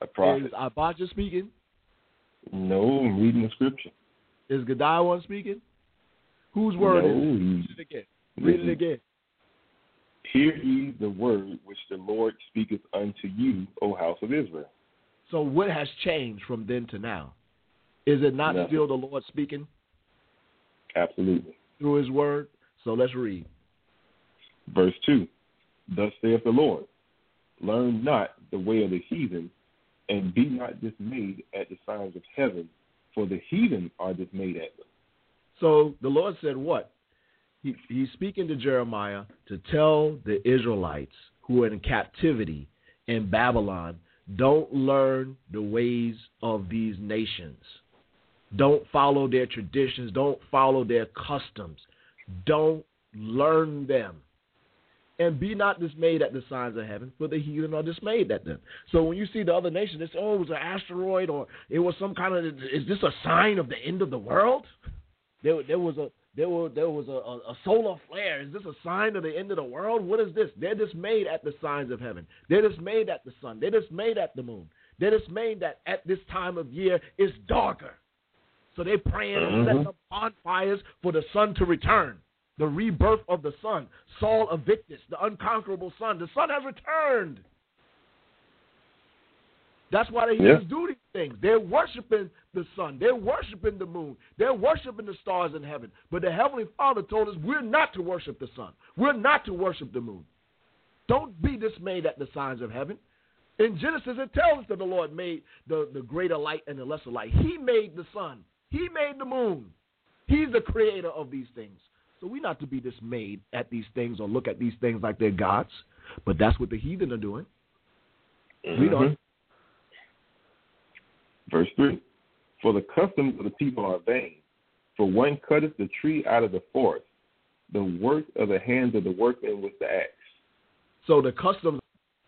a prophet. Is Abadjah speaking? No, I'm reading the scripture. Is Godawan speaking? Whose word no, is it? Read it again. Read it again. Hear ye the word which the Lord speaketh unto you, O house of Israel. So what has changed from then to now? Is it not Nothing. Still the Lord speaking? Absolutely. Through his word? So let's read. Verse two. Thus saith the Lord, learn not the way of the heathen, and be not dismayed at the signs of heaven, for the heathen are dismayed at them. So the Lord said what? He, he's speaking to Jeremiah to tell the Israelites who are in captivity in Babylon, don't learn the ways of these nations. Don't follow their traditions. Don't follow their customs. Don't learn them. And be not dismayed at the signs of heaven, for the heathen are dismayed at them. So when you see the other nations, it's, oh, it was an asteroid, or it was some kind of, is this a sign of the end of the world? There, there was a there was, there was a, a solar flare. Is this a sign of the end of the world? What is this? They're dismayed at the signs of heaven. They're dismayed at the sun. They're dismayed at the moon. They're dismayed that at this time of year it's darker. So they're praying mm-hmm. and setting up bonfires for the sun to return. The rebirth of the sun, Saul of Victus, the unconquerable sun. The sun has returned. That's why they yeah. do these things. They're worshiping the sun. They're worshiping the moon. They're worshiping the stars in heaven. But the Heavenly Father told us we're not to worship the sun. We're not to worship the moon. Don't be dismayed at the signs of heaven. In Genesis, it tells us that the Lord made the, the greater light and the lesser light. He made the sun. He made the moon. He's the creator of these things. So we're not to be dismayed at these things or look at these things like they're gods. But that's what the heathen are doing. Mm-hmm. We don't. Verse three. For the customs of the people are vain. For one cutteth the tree out of the forest, the work of the hands of the workman with the axe. So the customs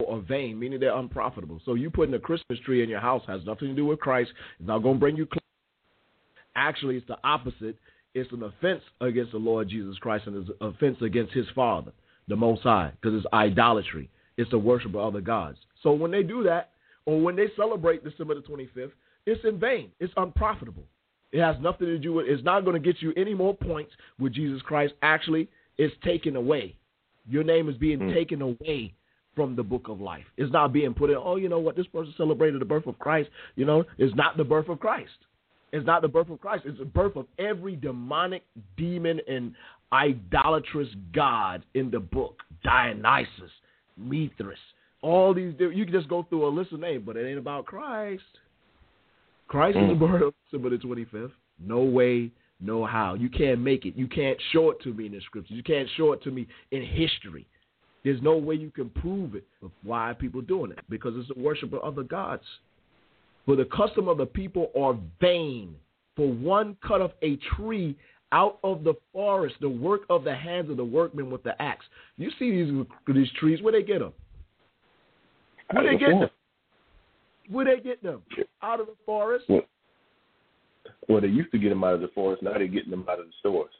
are vain, meaning they're unprofitable. So you putting a Christmas tree in your house has nothing to do with Christ. It's not going to bring you clean. Actually, it's the opposite. It's an offense against the Lord Jesus Christ, and it's an offense against his Father, the Most High, because it's idolatry. It's the worship of other gods. So when they do that, or when they celebrate December the twenty-fifth, it's in vain. It's unprofitable. It has nothing to do with, it's not going to get you any more points with Jesus Christ. Actually, it's taken away. Your name is being mm. taken away from the book of life. It's not being put in, oh, you know what, this person celebrated the birth of Christ. You know, it's not the birth of Christ. It's not the birth of Christ. It's the birth of every demonic, demon, and idolatrous god in the book. Dionysus, Mithra, all these. You can just go through a list of names, but it ain't about Christ. Christ mm. is the birth of December the twenty-fifth. No way, no how. You can't make it. You can't show it to me in the scriptures. You can't show it to me in history. There's no way you can prove it. But why are people doing it? Because it's the worship of other gods. For the custom of the people are vain. For one cutteth a tree out of the forest, the work of the hands of the workmen with the axe. You see these these trees, where they get them? Where they get them? Where they get them? Out of the forest? Well, well, they used to get them out of the forest. Now they're getting them out of the stores.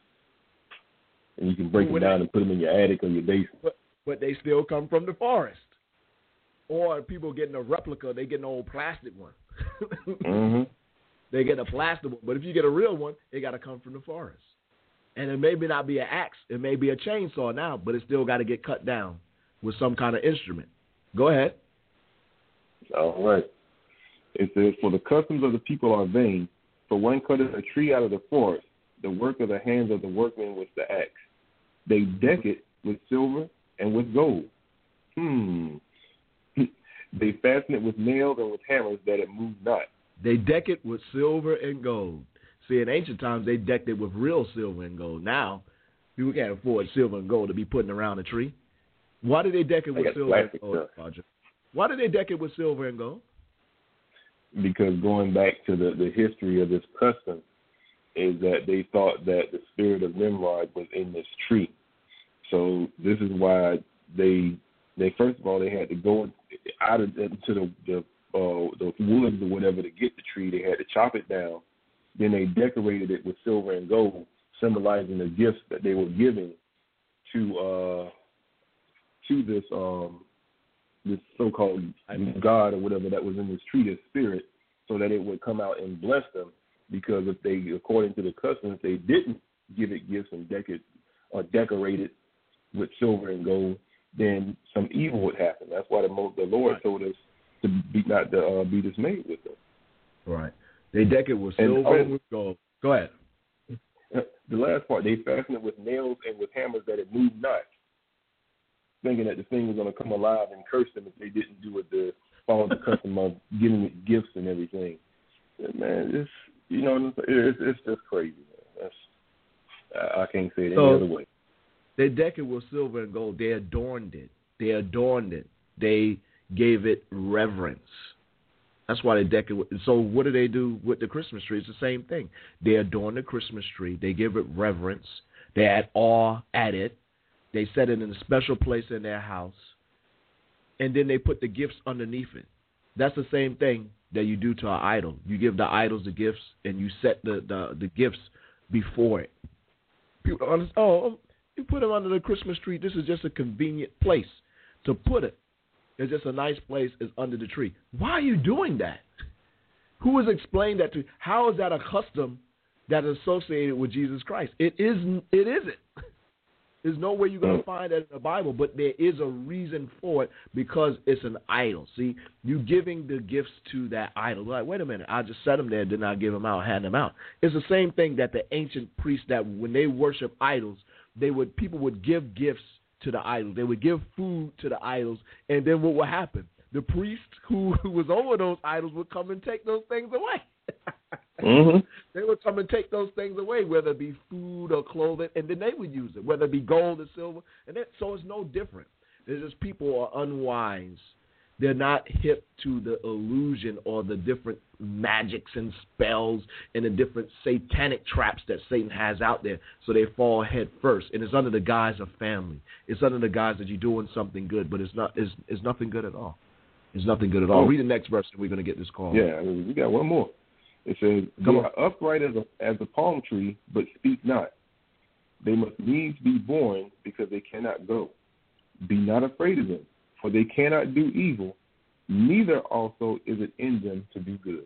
And you can break them down and put them in your attic or your basement. But, but they still come from the forest. Or people getting a replica, they get an old plastic one. mm-hmm. They get a plastic one. But if you get a real one, it got to come from the forest. And it may not be an axe. It may be a chainsaw now, but it still got to get cut down with some kind of instrument. Go ahead. All right. It says, for the customs of the people are vain. For one cutteth a tree out of the forest, the work of the hands of the workmen with the axe. They deck it with silver and with gold. Hmm. They fasten it with nails and with hammers that it move not. They deck it with silver and gold. See, in ancient times, they decked it with real silver and gold. Now, people can't afford silver and gold to be putting around a tree. Why did they deck it with silver and gold, Roger? Why did they deck it with silver and gold? Because going back to the, the history of this custom is that they thought that the spirit of Nimrod was in this tree. So this is why they... They first of all, they had to go out of, into the the, uh, the woods or whatever to get the tree. They had to chop it down. Then they decorated it with silver and gold, symbolizing the gifts that they were giving to uh, to this um, this so-called god or whatever that was in this tree, this spirit, so that it would come out and bless them. Because if they, according to the custom, if they didn't give it gifts and deck it or decorate it with silver and gold, then some evil would happen. That's why the, most, the Lord right. told us to be not to uh, be dismayed with them. Right. They deck it with silver and with gold. Go ahead. The last part, they fastened it with nails and with hammers that it moved not, thinking that the thing was going to come alive and curse them if they didn't do it. The follow the custom of giving it gifts and everything. And man, it's you know it's it's just crazy. Man. That's I, I can't say it any so, other way. They decked it with silver and gold. They adorned it. They adorned it. They gave it reverence. That's why they decked it with. So what do they do with the Christmas tree? It's the same thing. They adorn the Christmas tree. They give it reverence. They add awe at it. They set it in a special place in their house, and then they put the gifts underneath it. That's the same thing that you do to an idol. You give the idols the gifts, and you set the, the, the gifts before it. People understand, oh, you put them under the Christmas tree. This is just a convenient place to put it. It's just a nice place. It's under the tree. Why are you doing that? Who has explained that to you? How is that a custom that is associated with Jesus Christ? It isn't. It isn't. There's no way you're going to find that in the Bible, but there is a reason for it because it's an idol. See, you're giving the gifts to that idol. Like, wait a minute, I just set them there, did not give them out, hand them out. It's the same thing that the ancient priests, that when they worship idols, they would people would give gifts to the idols. They would give food to the idols, and then what would happen? The priest who, who was over those idols would come and take those things away. Mm-hmm. They would come and take those things away, whether it be food or clothing, and then they would use it, whether it be gold or silver. And that, so it's no different. It's just people are unwise. They're not hip to the illusion or the different magics and spells and the different satanic traps that Satan has out there. So they fall head first, and it's under the guise of family. It's under the guise that you're doing something good, but it's not. It's, it's nothing good at all. It's nothing good at all. Oh. Read the next verse, and we're going to get this call. Yeah, we got one more. It says, they are upright as a, as a palm tree, but speak not. They must needs be born because they cannot go. Be not afraid of them, for they cannot do evil, neither also is it in them to do good.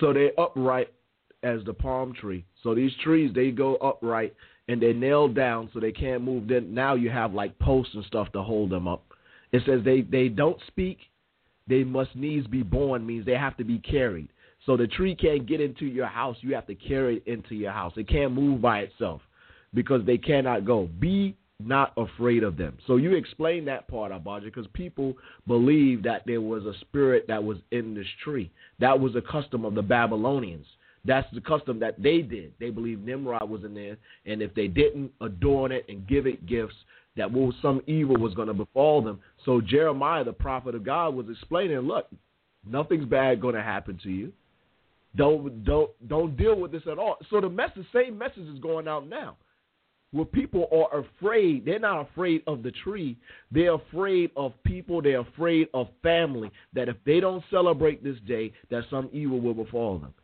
So they're upright as the palm tree. So these trees, they go upright, and they're nailed down so they can't move. Then now you have like posts and stuff to hold them up. It says they, they don't speak. They must needs be born means they have to be carried. So the tree can't get into your house. You have to carry it into your house. It can't move by itself because they cannot go. Be not afraid of them. So you explain that part, Abadjah, because people believe that there was a spirit that was in this tree. That was a custom of the Babylonians. That's the custom that they did. They believed Nimrod was in there, and if they didn't adorn it and give it gifts, that well, some evil was going to befall them. So Jeremiah, the prophet of God, was explaining, look, nothing's bad going to happen to you. Don't don't don't deal with this at all. So the message, same message is going out now, where people are afraid. They're not afraid of the tree. They're afraid of people. They're afraid of family. That if they don't celebrate this day, that some evil will befall them.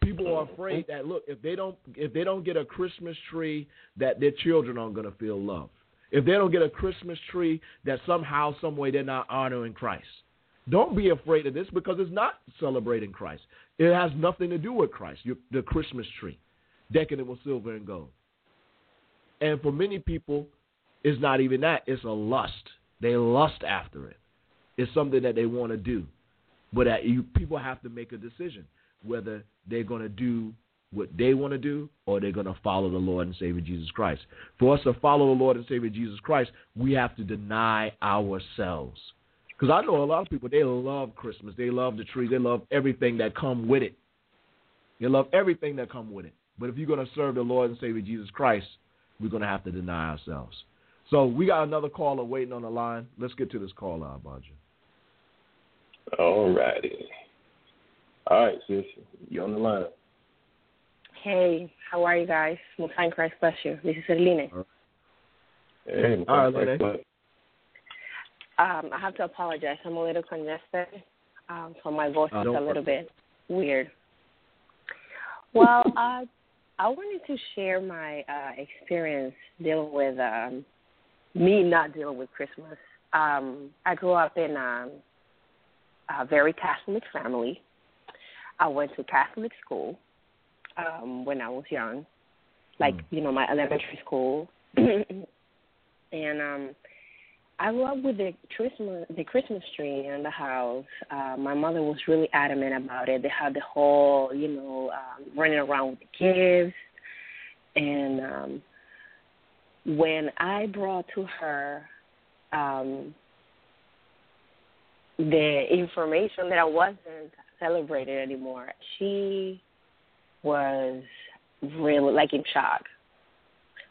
People are afraid that look, if they don't if they don't get a Christmas tree, that their children aren't going to feel loved. If they don't get a Christmas tree, that somehow, some way, they're not honoring Christ. Don't be afraid of this because it's not celebrating Christ. It has nothing to do with Christ, your, the Christmas tree, decadent with silver and gold. And for many people, it's not even that. It's a lust. They lust after it. It's something that they want to do. But that you, people have to make a decision whether they're going to do what they want to do or they're going to follow the Lord and Savior Jesus Christ. For us to follow the Lord and Savior Jesus Christ, we have to deny ourselves. Because I know a lot of people, they love Christmas. They love the tree. They love everything that come with it. They love everything that come with it. But if you're going to serve the Lord and Savior Jesus Christ, we're going to have to deny ourselves. So we got another caller waiting on the line. Let's get to this caller, Abadjah. All righty. All right, sis. You're on the line. Hey, how are you guys? Well, thank Christ bless you. This is Erline. All right, hey, all right Erline. Um, I have to apologize. I'm a little congested, um, so my voice uh, is a little bit weird. Well, uh, I wanted to share my uh, experience dealing with um, me not dealing with Christmas. Um, I grew up in um, a very Catholic family. I went to Catholic school um, when I was young, like, mm. you know, my elementary school. and... Um, I grew up with the Christmas, the Christmas tree in the house. Uh, my mother was really adamant about it. They had the whole, you know, um, running around with the kids. And um, when I brought to her um, the information that I wasn't celebrated anymore, she was really, like, in shock.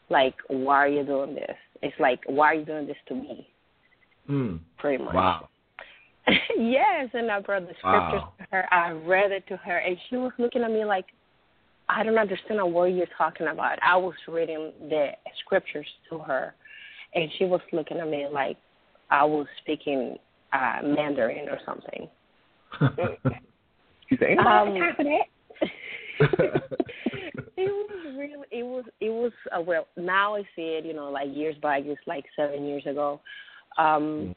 Like, why are you doing this? It's like, why are you doing this to me? Mm. Pretty much. Wow. Yes, and I brought the scriptures wow. to her. I read it to her, and she was looking at me like, I don't understand what you're talking about. I was reading the scriptures to her, and she was looking at me like I was speaking uh, Mandarin or something. She's saying, um, it was really, it was, it was, uh, well, now I see it, you know, like years back, it's like seven years ago. Um,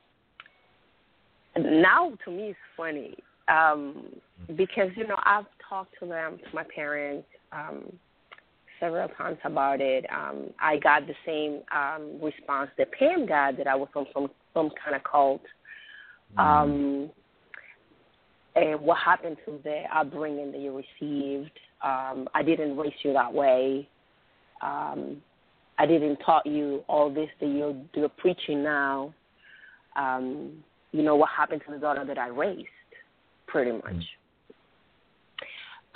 mm. Now to me it's funny um, because, you know, I've talked to them, to my parents, um, several times about it. Um, I got the same um, response that Pam got, that I was on some, some kind of cult. Mm. Um And what happened to the upbringing that you received? Um, I didn't raise you that way. Um, I didn't taught you all this that you're, you're preaching now. Um, you know, what happened to the daughter that I raised, pretty much.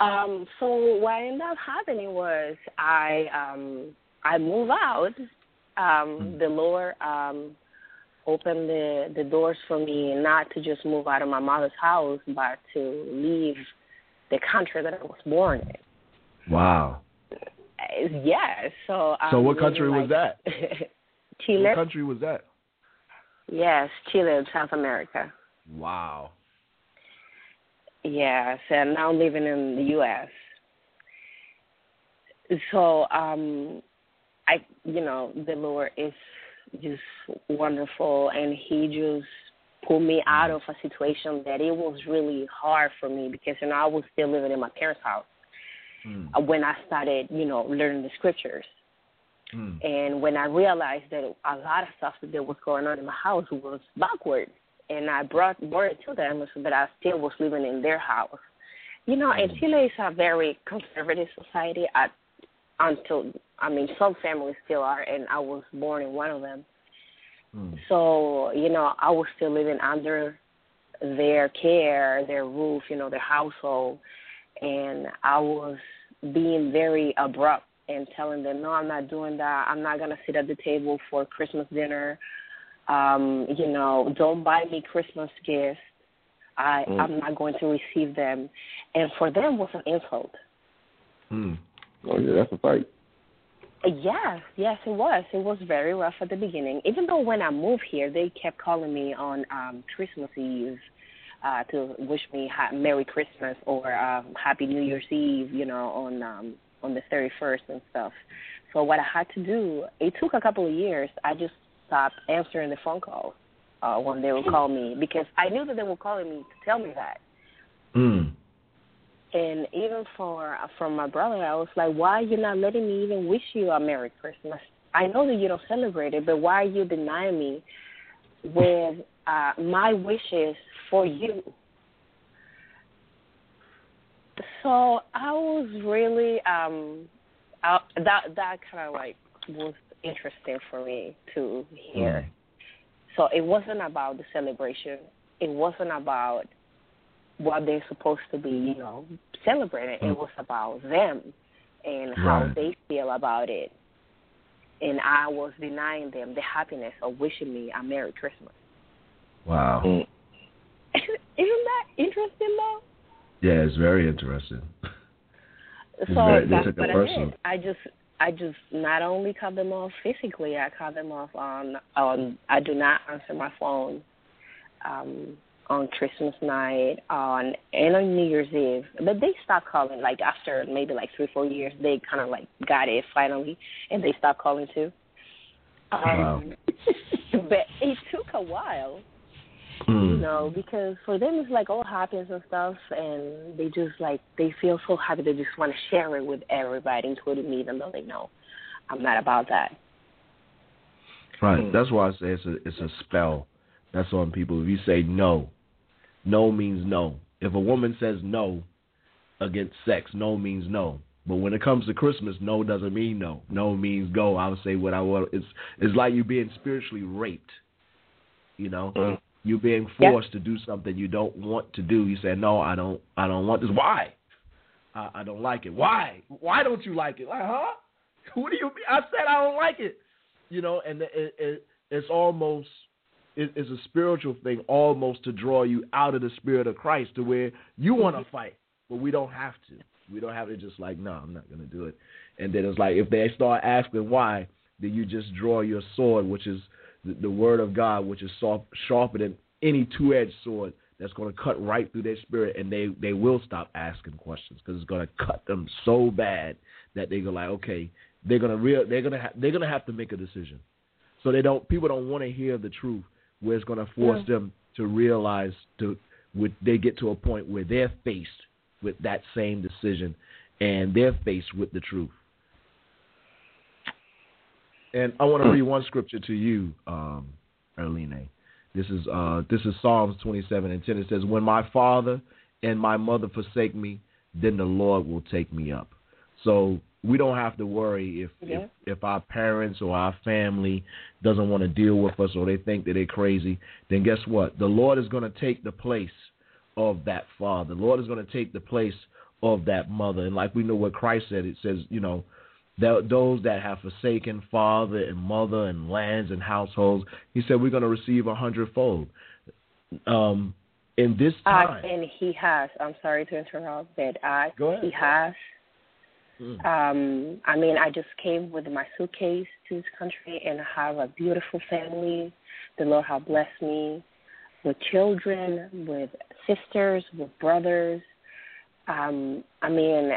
Mm. Um, so what ended up happening was I um, I moved out. Um, mm. The Lord um, opened the, the doors for me, not to just move out of my mother's house, but to leave the country that I was born in. Wow. Yeah. So, so um, what country like, was that? Chile. What country was that? Yes, Chile, South America. Wow. Yes, and now I'm living in the U S So, um, I, you know, the Lord is just wonderful, and he just pulled me out of a situation that it was really hard for me, because, you know, I was still living in my parents' house mm. when I started, you know, learning the scriptures. Mm. And when I realized that a lot of stuff that was going on in my house was backward, and I brought word to them, but I still was living in their house. You know, and Chile is a very conservative society at until, I mean, some families still are, and I was born in one of them. Mm. So, you know, I was still living under their care, their roof, you know, their household, and I was being very abrupt and telling them, no, I'm not doing that. I'm not going to sit at the table for Christmas dinner. Um, you know, don't buy me Christmas gifts. I, mm. I'm not going to receive them. And for them was an insult. Mm. Oh, yeah, that's a fight. Yes, yes, it was. It was very rough at the beginning. Even though when I moved here, they kept calling me on um, Christmas Eve uh, to wish me ha- Merry Christmas or um, Happy New Year's Eve, you know, on um, on the thirty-first and stuff. So what I had to do, it took a couple of years. I just stopped answering the phone calls uh, when they would call me, because I knew that they were calling me to tell me that. Mm. And even for from my brother, I was like, why are you not letting me even wish you a Merry Christmas? I know that you don't celebrate it, but why are you denying me with uh, my wishes for you? So I was really, um, I, that that kind of like was interesting for me to hear. Mm. So it wasn't about the celebration. It wasn't about what they're supposed to be, you know, celebrating. Mm. It was about them and how right. they feel about it. And I was denying them the happiness of wishing me a Merry Christmas. Wow. Mm. Isn't that interesting, though? Yeah, it's very interesting. It's so very, that's what I did. I just, I just not only cut them off physically, I cut them off on, on I do not answer my phone. Um... on Christmas night, on and on New Year's Eve. But they stopped calling, like, after maybe, like, three, four years, they kind of, like, got it finally, and they stopped calling, too. Um, wow. But it took a while, mm. you know, because for them it's, like, all happiness and stuff, and they just, like, they feel so happy. They just want to share it with everybody, including me, even though they know I'm not about that. Right. Mm. That's why I say it's a, it's a spell that's on people. If you say no, no means no. If a woman says no against sex, no means no. But when it comes to Christmas, no doesn't mean no. No means go. I'll say what I want. It's it's like you being spiritually raped. You know, mm. you being forced yeah. to do something you don't want to do. You say no, I don't. I don't want this. Why? I, I don't like it. Why? Why don't you like it? Like, huh? What do you mean? I said I don't like it. You know, and it, it, it's almost. It's a spiritual thing almost to draw you out of the spirit of Christ to where you want to fight, but we don't have to. We don't have to just like, no, I'm not going to do it. And then it's like if they start asking why, that you just draw your sword, which is the, the word of God, which is soft, sharper than any two-edged sword, that's going to cut right through their spirit, and they, they will stop asking questions because it's going to cut them so bad that they go like, okay, they're going to real they're going to ha- they're going to have to make a decision. So they don't people don't want to hear the truth, where it's going to force yeah. them to realize to with they get to a point where they're faced with that same decision, and they're faced with the truth. And I want to read one scripture to you, um, Erline. This is uh, this is Psalms twenty-seven and ten. It says, "When my father and my mother forsake me, then the Lord will take me up." So we don't have to worry if yeah. if, if our parents or our family doesn't want to deal with us, or they think that they're crazy. Then guess what? The Lord is going to take the place of that father. The Lord is going to take the place of that mother. And like we know what Christ said, it says, you know, that those that have forsaken father and mother and lands and households, he said, we're going to receive a hundredfold. Um, in this time. Uh, and he has, I'm sorry to interrupt, but I, Go ahead. he has. Mm. Um, I mean, I just came with my suitcase to this country, and I have a beautiful family. The Lord has blessed me with children, with sisters, with brothers. Um, I mean,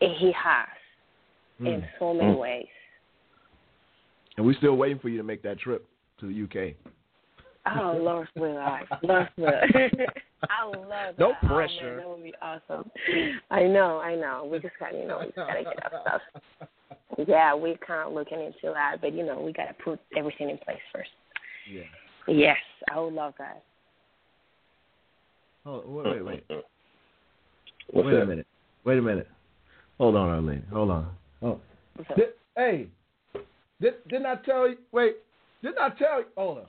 He has mm. in so many mm. ways. And we're still waiting for you to make that trip to the U K. Oh, Lord will. I love it. I love that. No pressure. Oh, man, that would be awesome. I know, I know. We just got, you know, we just got to get our stuff. Yeah, we're kind of looking into that, but, you know, we got to put everything in place first. Yeah. Yes, I would love that. Oh, wait, wait, wait. What's wait that? a minute. Wait a minute. Hold on, Erline. Hold on. Oh. Did, hey, did, didn't I tell you? Wait, didn't I tell you? Hold on.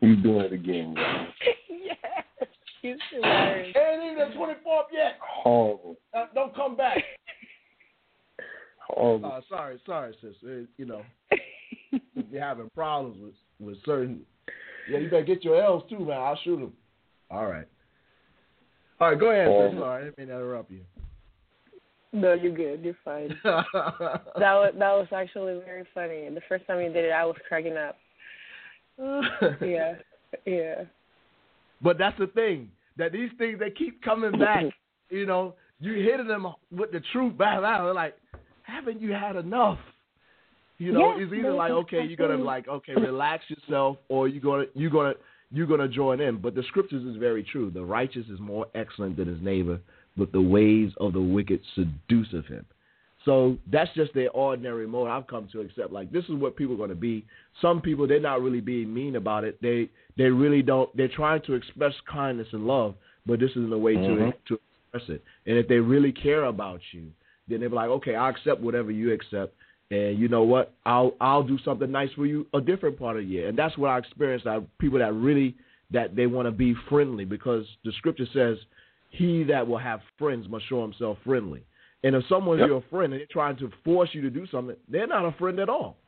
You doing it again, guys. Yes. He's hilarious. Ain't even the twenty-fourth yet. Horrible. Uh, don't come back. Horrible. Uh, sorry, sorry, sis. It, you know, if you're having problems with, with certain. Yeah, you better get your L's too, man. I'll shoot them. All right. All right, go ahead. Um, Sorry, I didn't mean to interrupt you. No, you're good. You're fine. that, was, that was actually very funny. The first time you did it, I was cracking up. yeah, yeah. But that's the thing, that these things, they keep coming back. You know, you hitting them with the truth. Blah, blah, they're like, haven't you had enough? You know, yeah, it's either like, okay, you're going to like, okay, relax yourself, or you're going to, you're going to, you're going to join in. But the scriptures is very true. The righteous is more excellent than his neighbor, but the ways of the wicked seduceth him. So that's just their ordinary mode. I've come to accept, like, this is what people are going to be. Some people, they're not really being mean about it. They they really don't. They're trying to express kindness and love, but this isn't a way mm-hmm. to, to express it. And if they really care about you, then they'll be like, okay, I accept whatever you accept. And you know what? I'll I'll do something nice for you a different part of the year. And that's what I experienced. I, people that really, that they want to be friendly, because the scripture says, he that will have friends must show himself friendly. And if someone's yep. your friend and they're trying to force you to do something, they're not a friend at all.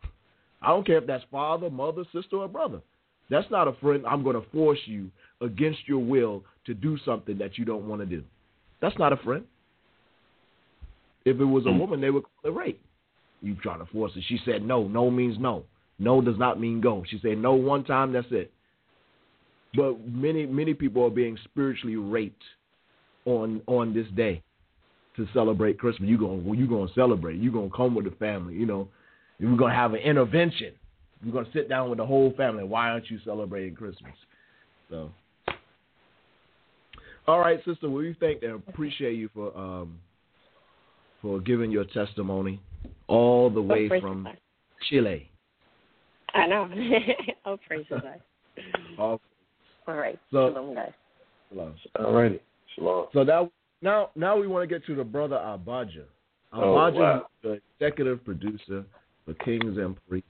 I don't care if that's father, mother, sister, or brother. That's not a friend. I'm going to force you against your will to do something that you don't want to do. That's not a friend. If it was a woman, they would call it rape. You trying to force it. She said no. No means no. No does not mean go. She said no one time, that's it. But many, many people are being spiritually raped on on this day to celebrate Christmas. You're going you gonna celebrate. You're going to come with the family. You know, we're going to have an intervention. We're going to sit down with the whole family. Why aren't you celebrating Christmas? So, all right, sister, well, we thank and appreciate you for um, for giving your testimony. All the way oh, from God. Chile. I know. I'll praise the Lord. All right. So, Shalom, guys. Shalom. All righty. Shalom. So that, now now we want to get to the brother Abadjah. Abadjah oh, wow. is the executive producer for Kings and Priests.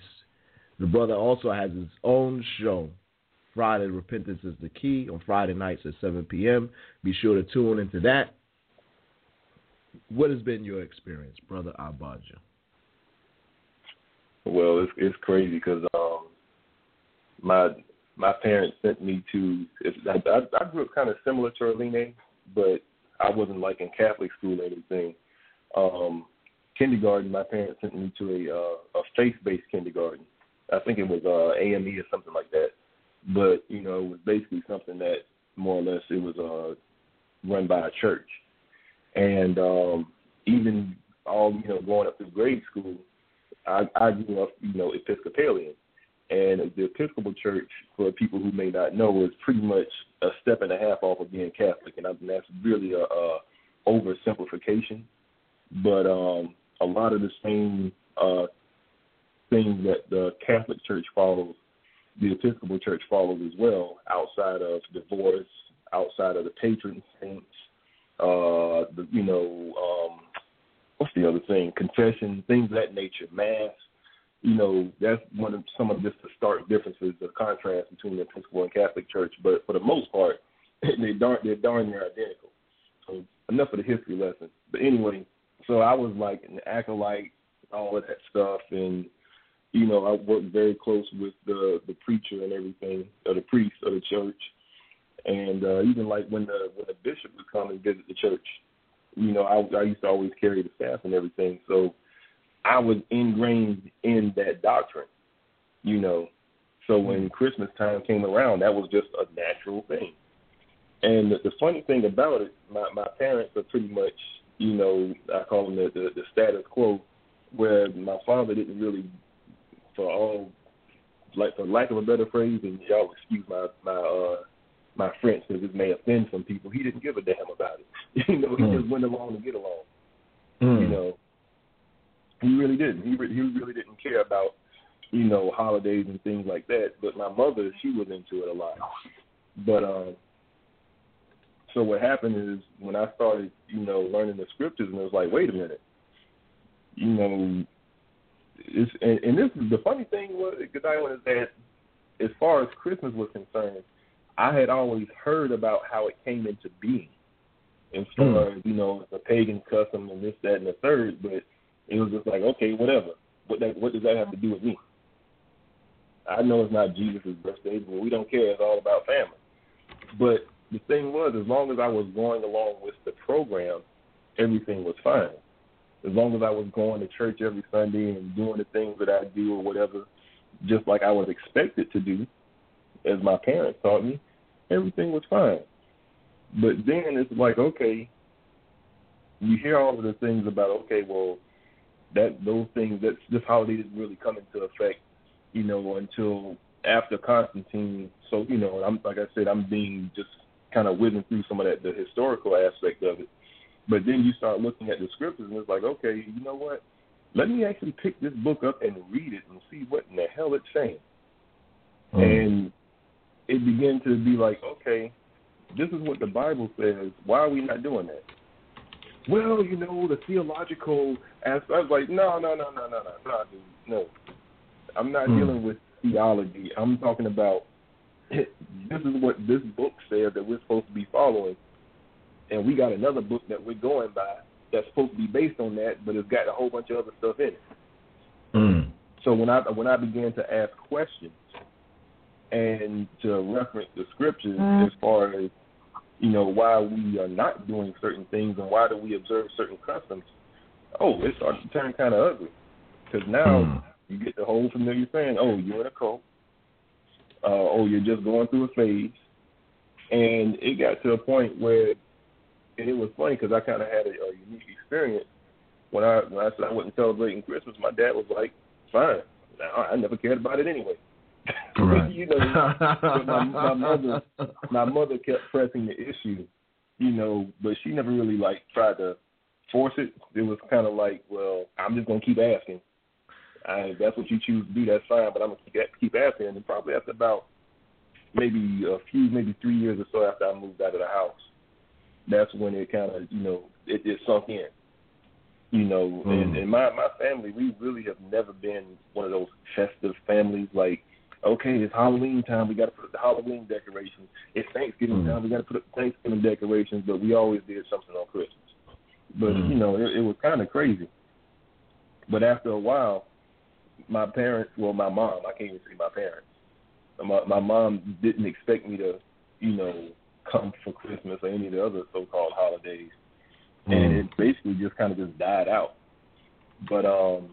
The brother also has his own show, Friday Repentance is the Key, on Friday nights at seven p.m. Be sure to tune into that. What has been your experience, brother Abadjah? Well, it's it's crazy because um, my my parents sent me to. I, I grew up kind of similar to Erline, but I wasn't like in Catholic school or anything. Um, kindergarten, my parents sent me to a uh, a faith-based kindergarten. I think it was uh, A M E or something like that. But, you know, it was basically something that more or less it was uh, run by a church. And um, even all, you know, growing up through grade school, I, I grew up, you know, Episcopalian. And the Episcopal Church, for people who may not know, is pretty much a step and a half off of being Catholic. And I mean, that's really a, a oversimplification. But um, a lot of the same uh, things that the Catholic Church follows, the Episcopal Church follows as well, outside of divorce, outside of the patron saints, uh, the, you know, um, what's the other thing? Confession, things of that nature, mass. You know, that's one of some of just the stark differences, the contrast between the Episcopal and Catholic Church. But for the most part, they darn, they're darn near identical. So enough of the history lesson. But anyway, so I was like an acolyte, all of that stuff. And, you know, I worked very close with the, the preacher and everything, or the priest of the church. And uh, even like when the when the bishop would come and visit the church, you know, I, I used to always carry the staff and everything. So I was ingrained in that doctrine, you know. So when Christmas time came around, that was just a natural thing. And the, the funny thing about it, my, my parents are pretty much, you know, I call them the, the, the status quo, where my father didn't really, for all, like for lack of a better phrase, and y'all excuse my my uh, my French because it may offend some people, he didn't give a damn about it. You know, he mm. just went along to get along, mm. you know. He really didn't. He, re- he really didn't care about, you know, holidays and things like that. But my mother, she was into it a lot. But um, so what happened is when I started, you know, learning the scriptures, and it was like, wait a minute, you know, it's, and, and this is the funny thing was, because I wanted to say, as far as Christmas was concerned, I had always heard about how it came into being, as far as, you know, the pagan custom and this, that, and the third, but it was just like, okay, whatever. What, that, what does that have to do with me? I know it's not Jesus' birthday, but we don't care. It's all about family. But the thing was, as long as I was going along with the program, everything was fine. As long as I was going to church every Sunday and doing the things that I do or whatever, just like I was expected to do, as my parents taught me, everything was fine. But then it's like, okay, you hear all of the things about, okay, well, that those things, that this holiday didn't really come into effect, you know, until after Constantine. So, you know, I'm like I said, I'm being just kind of whizzing through some of that, the historical aspect of it. But then you start looking at the scriptures, and it's like, okay, you know what? Let me actually pick this book up and read it and see what in the hell it's saying. Mm-hmm. And it began to be like, okay, this is what the Bible says. Why are we not doing that? Well, you know, the theological aspect. I was like, no, no, no, no, no, no, no, dude, no. I'm not mm. dealing with theology. I'm talking about this is what this book says that we're supposed to be following, and we got another book that we're going by that's supposed to be based on that, but it's got a whole bunch of other stuff in it. Mm. So when I when I began to ask questions and to reference the scriptures mm. as far as, you know, why we are not doing certain things and why do we observe certain customs, oh, it started to turn kind of ugly. Because now mm. you get the whole familiar saying, oh, you're in a cult. Uh, oh, you're just going through a phase. And it got to a point where, and it was funny because I kind of had a, a unique experience. When I, when I said I wasn't celebrating Christmas, my dad was like, fine. I, I never cared about it anyway. Right. You know, my, my mother, my mother kept pressing the issue, you know, but she never really like tried to force it. It was kind of like, well, I'm just gonna keep asking. I, if that's what you choose to do, that's fine, but I'm gonna keep, keep asking. And probably after about maybe a few, maybe three years or so after I moved out of the house, that's when it kind of, you know, it, it sunk in. You know, mm. and, and my my family, we really have never been one of those festive families like, okay, it's Halloween time, we got to put up the Halloween decorations. It's Thanksgiving mm. time, we got to put up the Thanksgiving decorations, but we always did something on Christmas. But, mm. you know, it, it was kind of crazy. But after a while, my parents, well, my mom, I can't even say my parents. My, my mom didn't expect me to, you know, come for Christmas or any of the other so-called holidays. Mm. And it basically just kind of just died out. But um,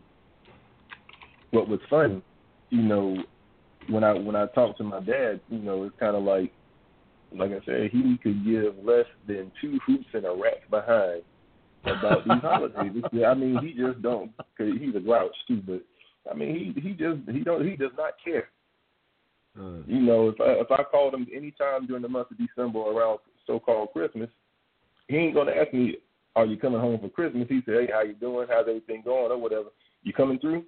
what was fun, you know, when I when I talked to my dad, you know, it's kind of like, like I said, he could give less than two hoots and a rat's behind about these holidays. I mean, he just don't. Cause he's a grouch too, but I mean, he he just he don't he does not care. Mm. You know, if I, if I called him any time during the month of December around so-called Christmas, he ain't gonna ask me, "Are you coming home for Christmas?" He said, "Hey, how you doing? How's everything going?" or whatever. "You coming through?"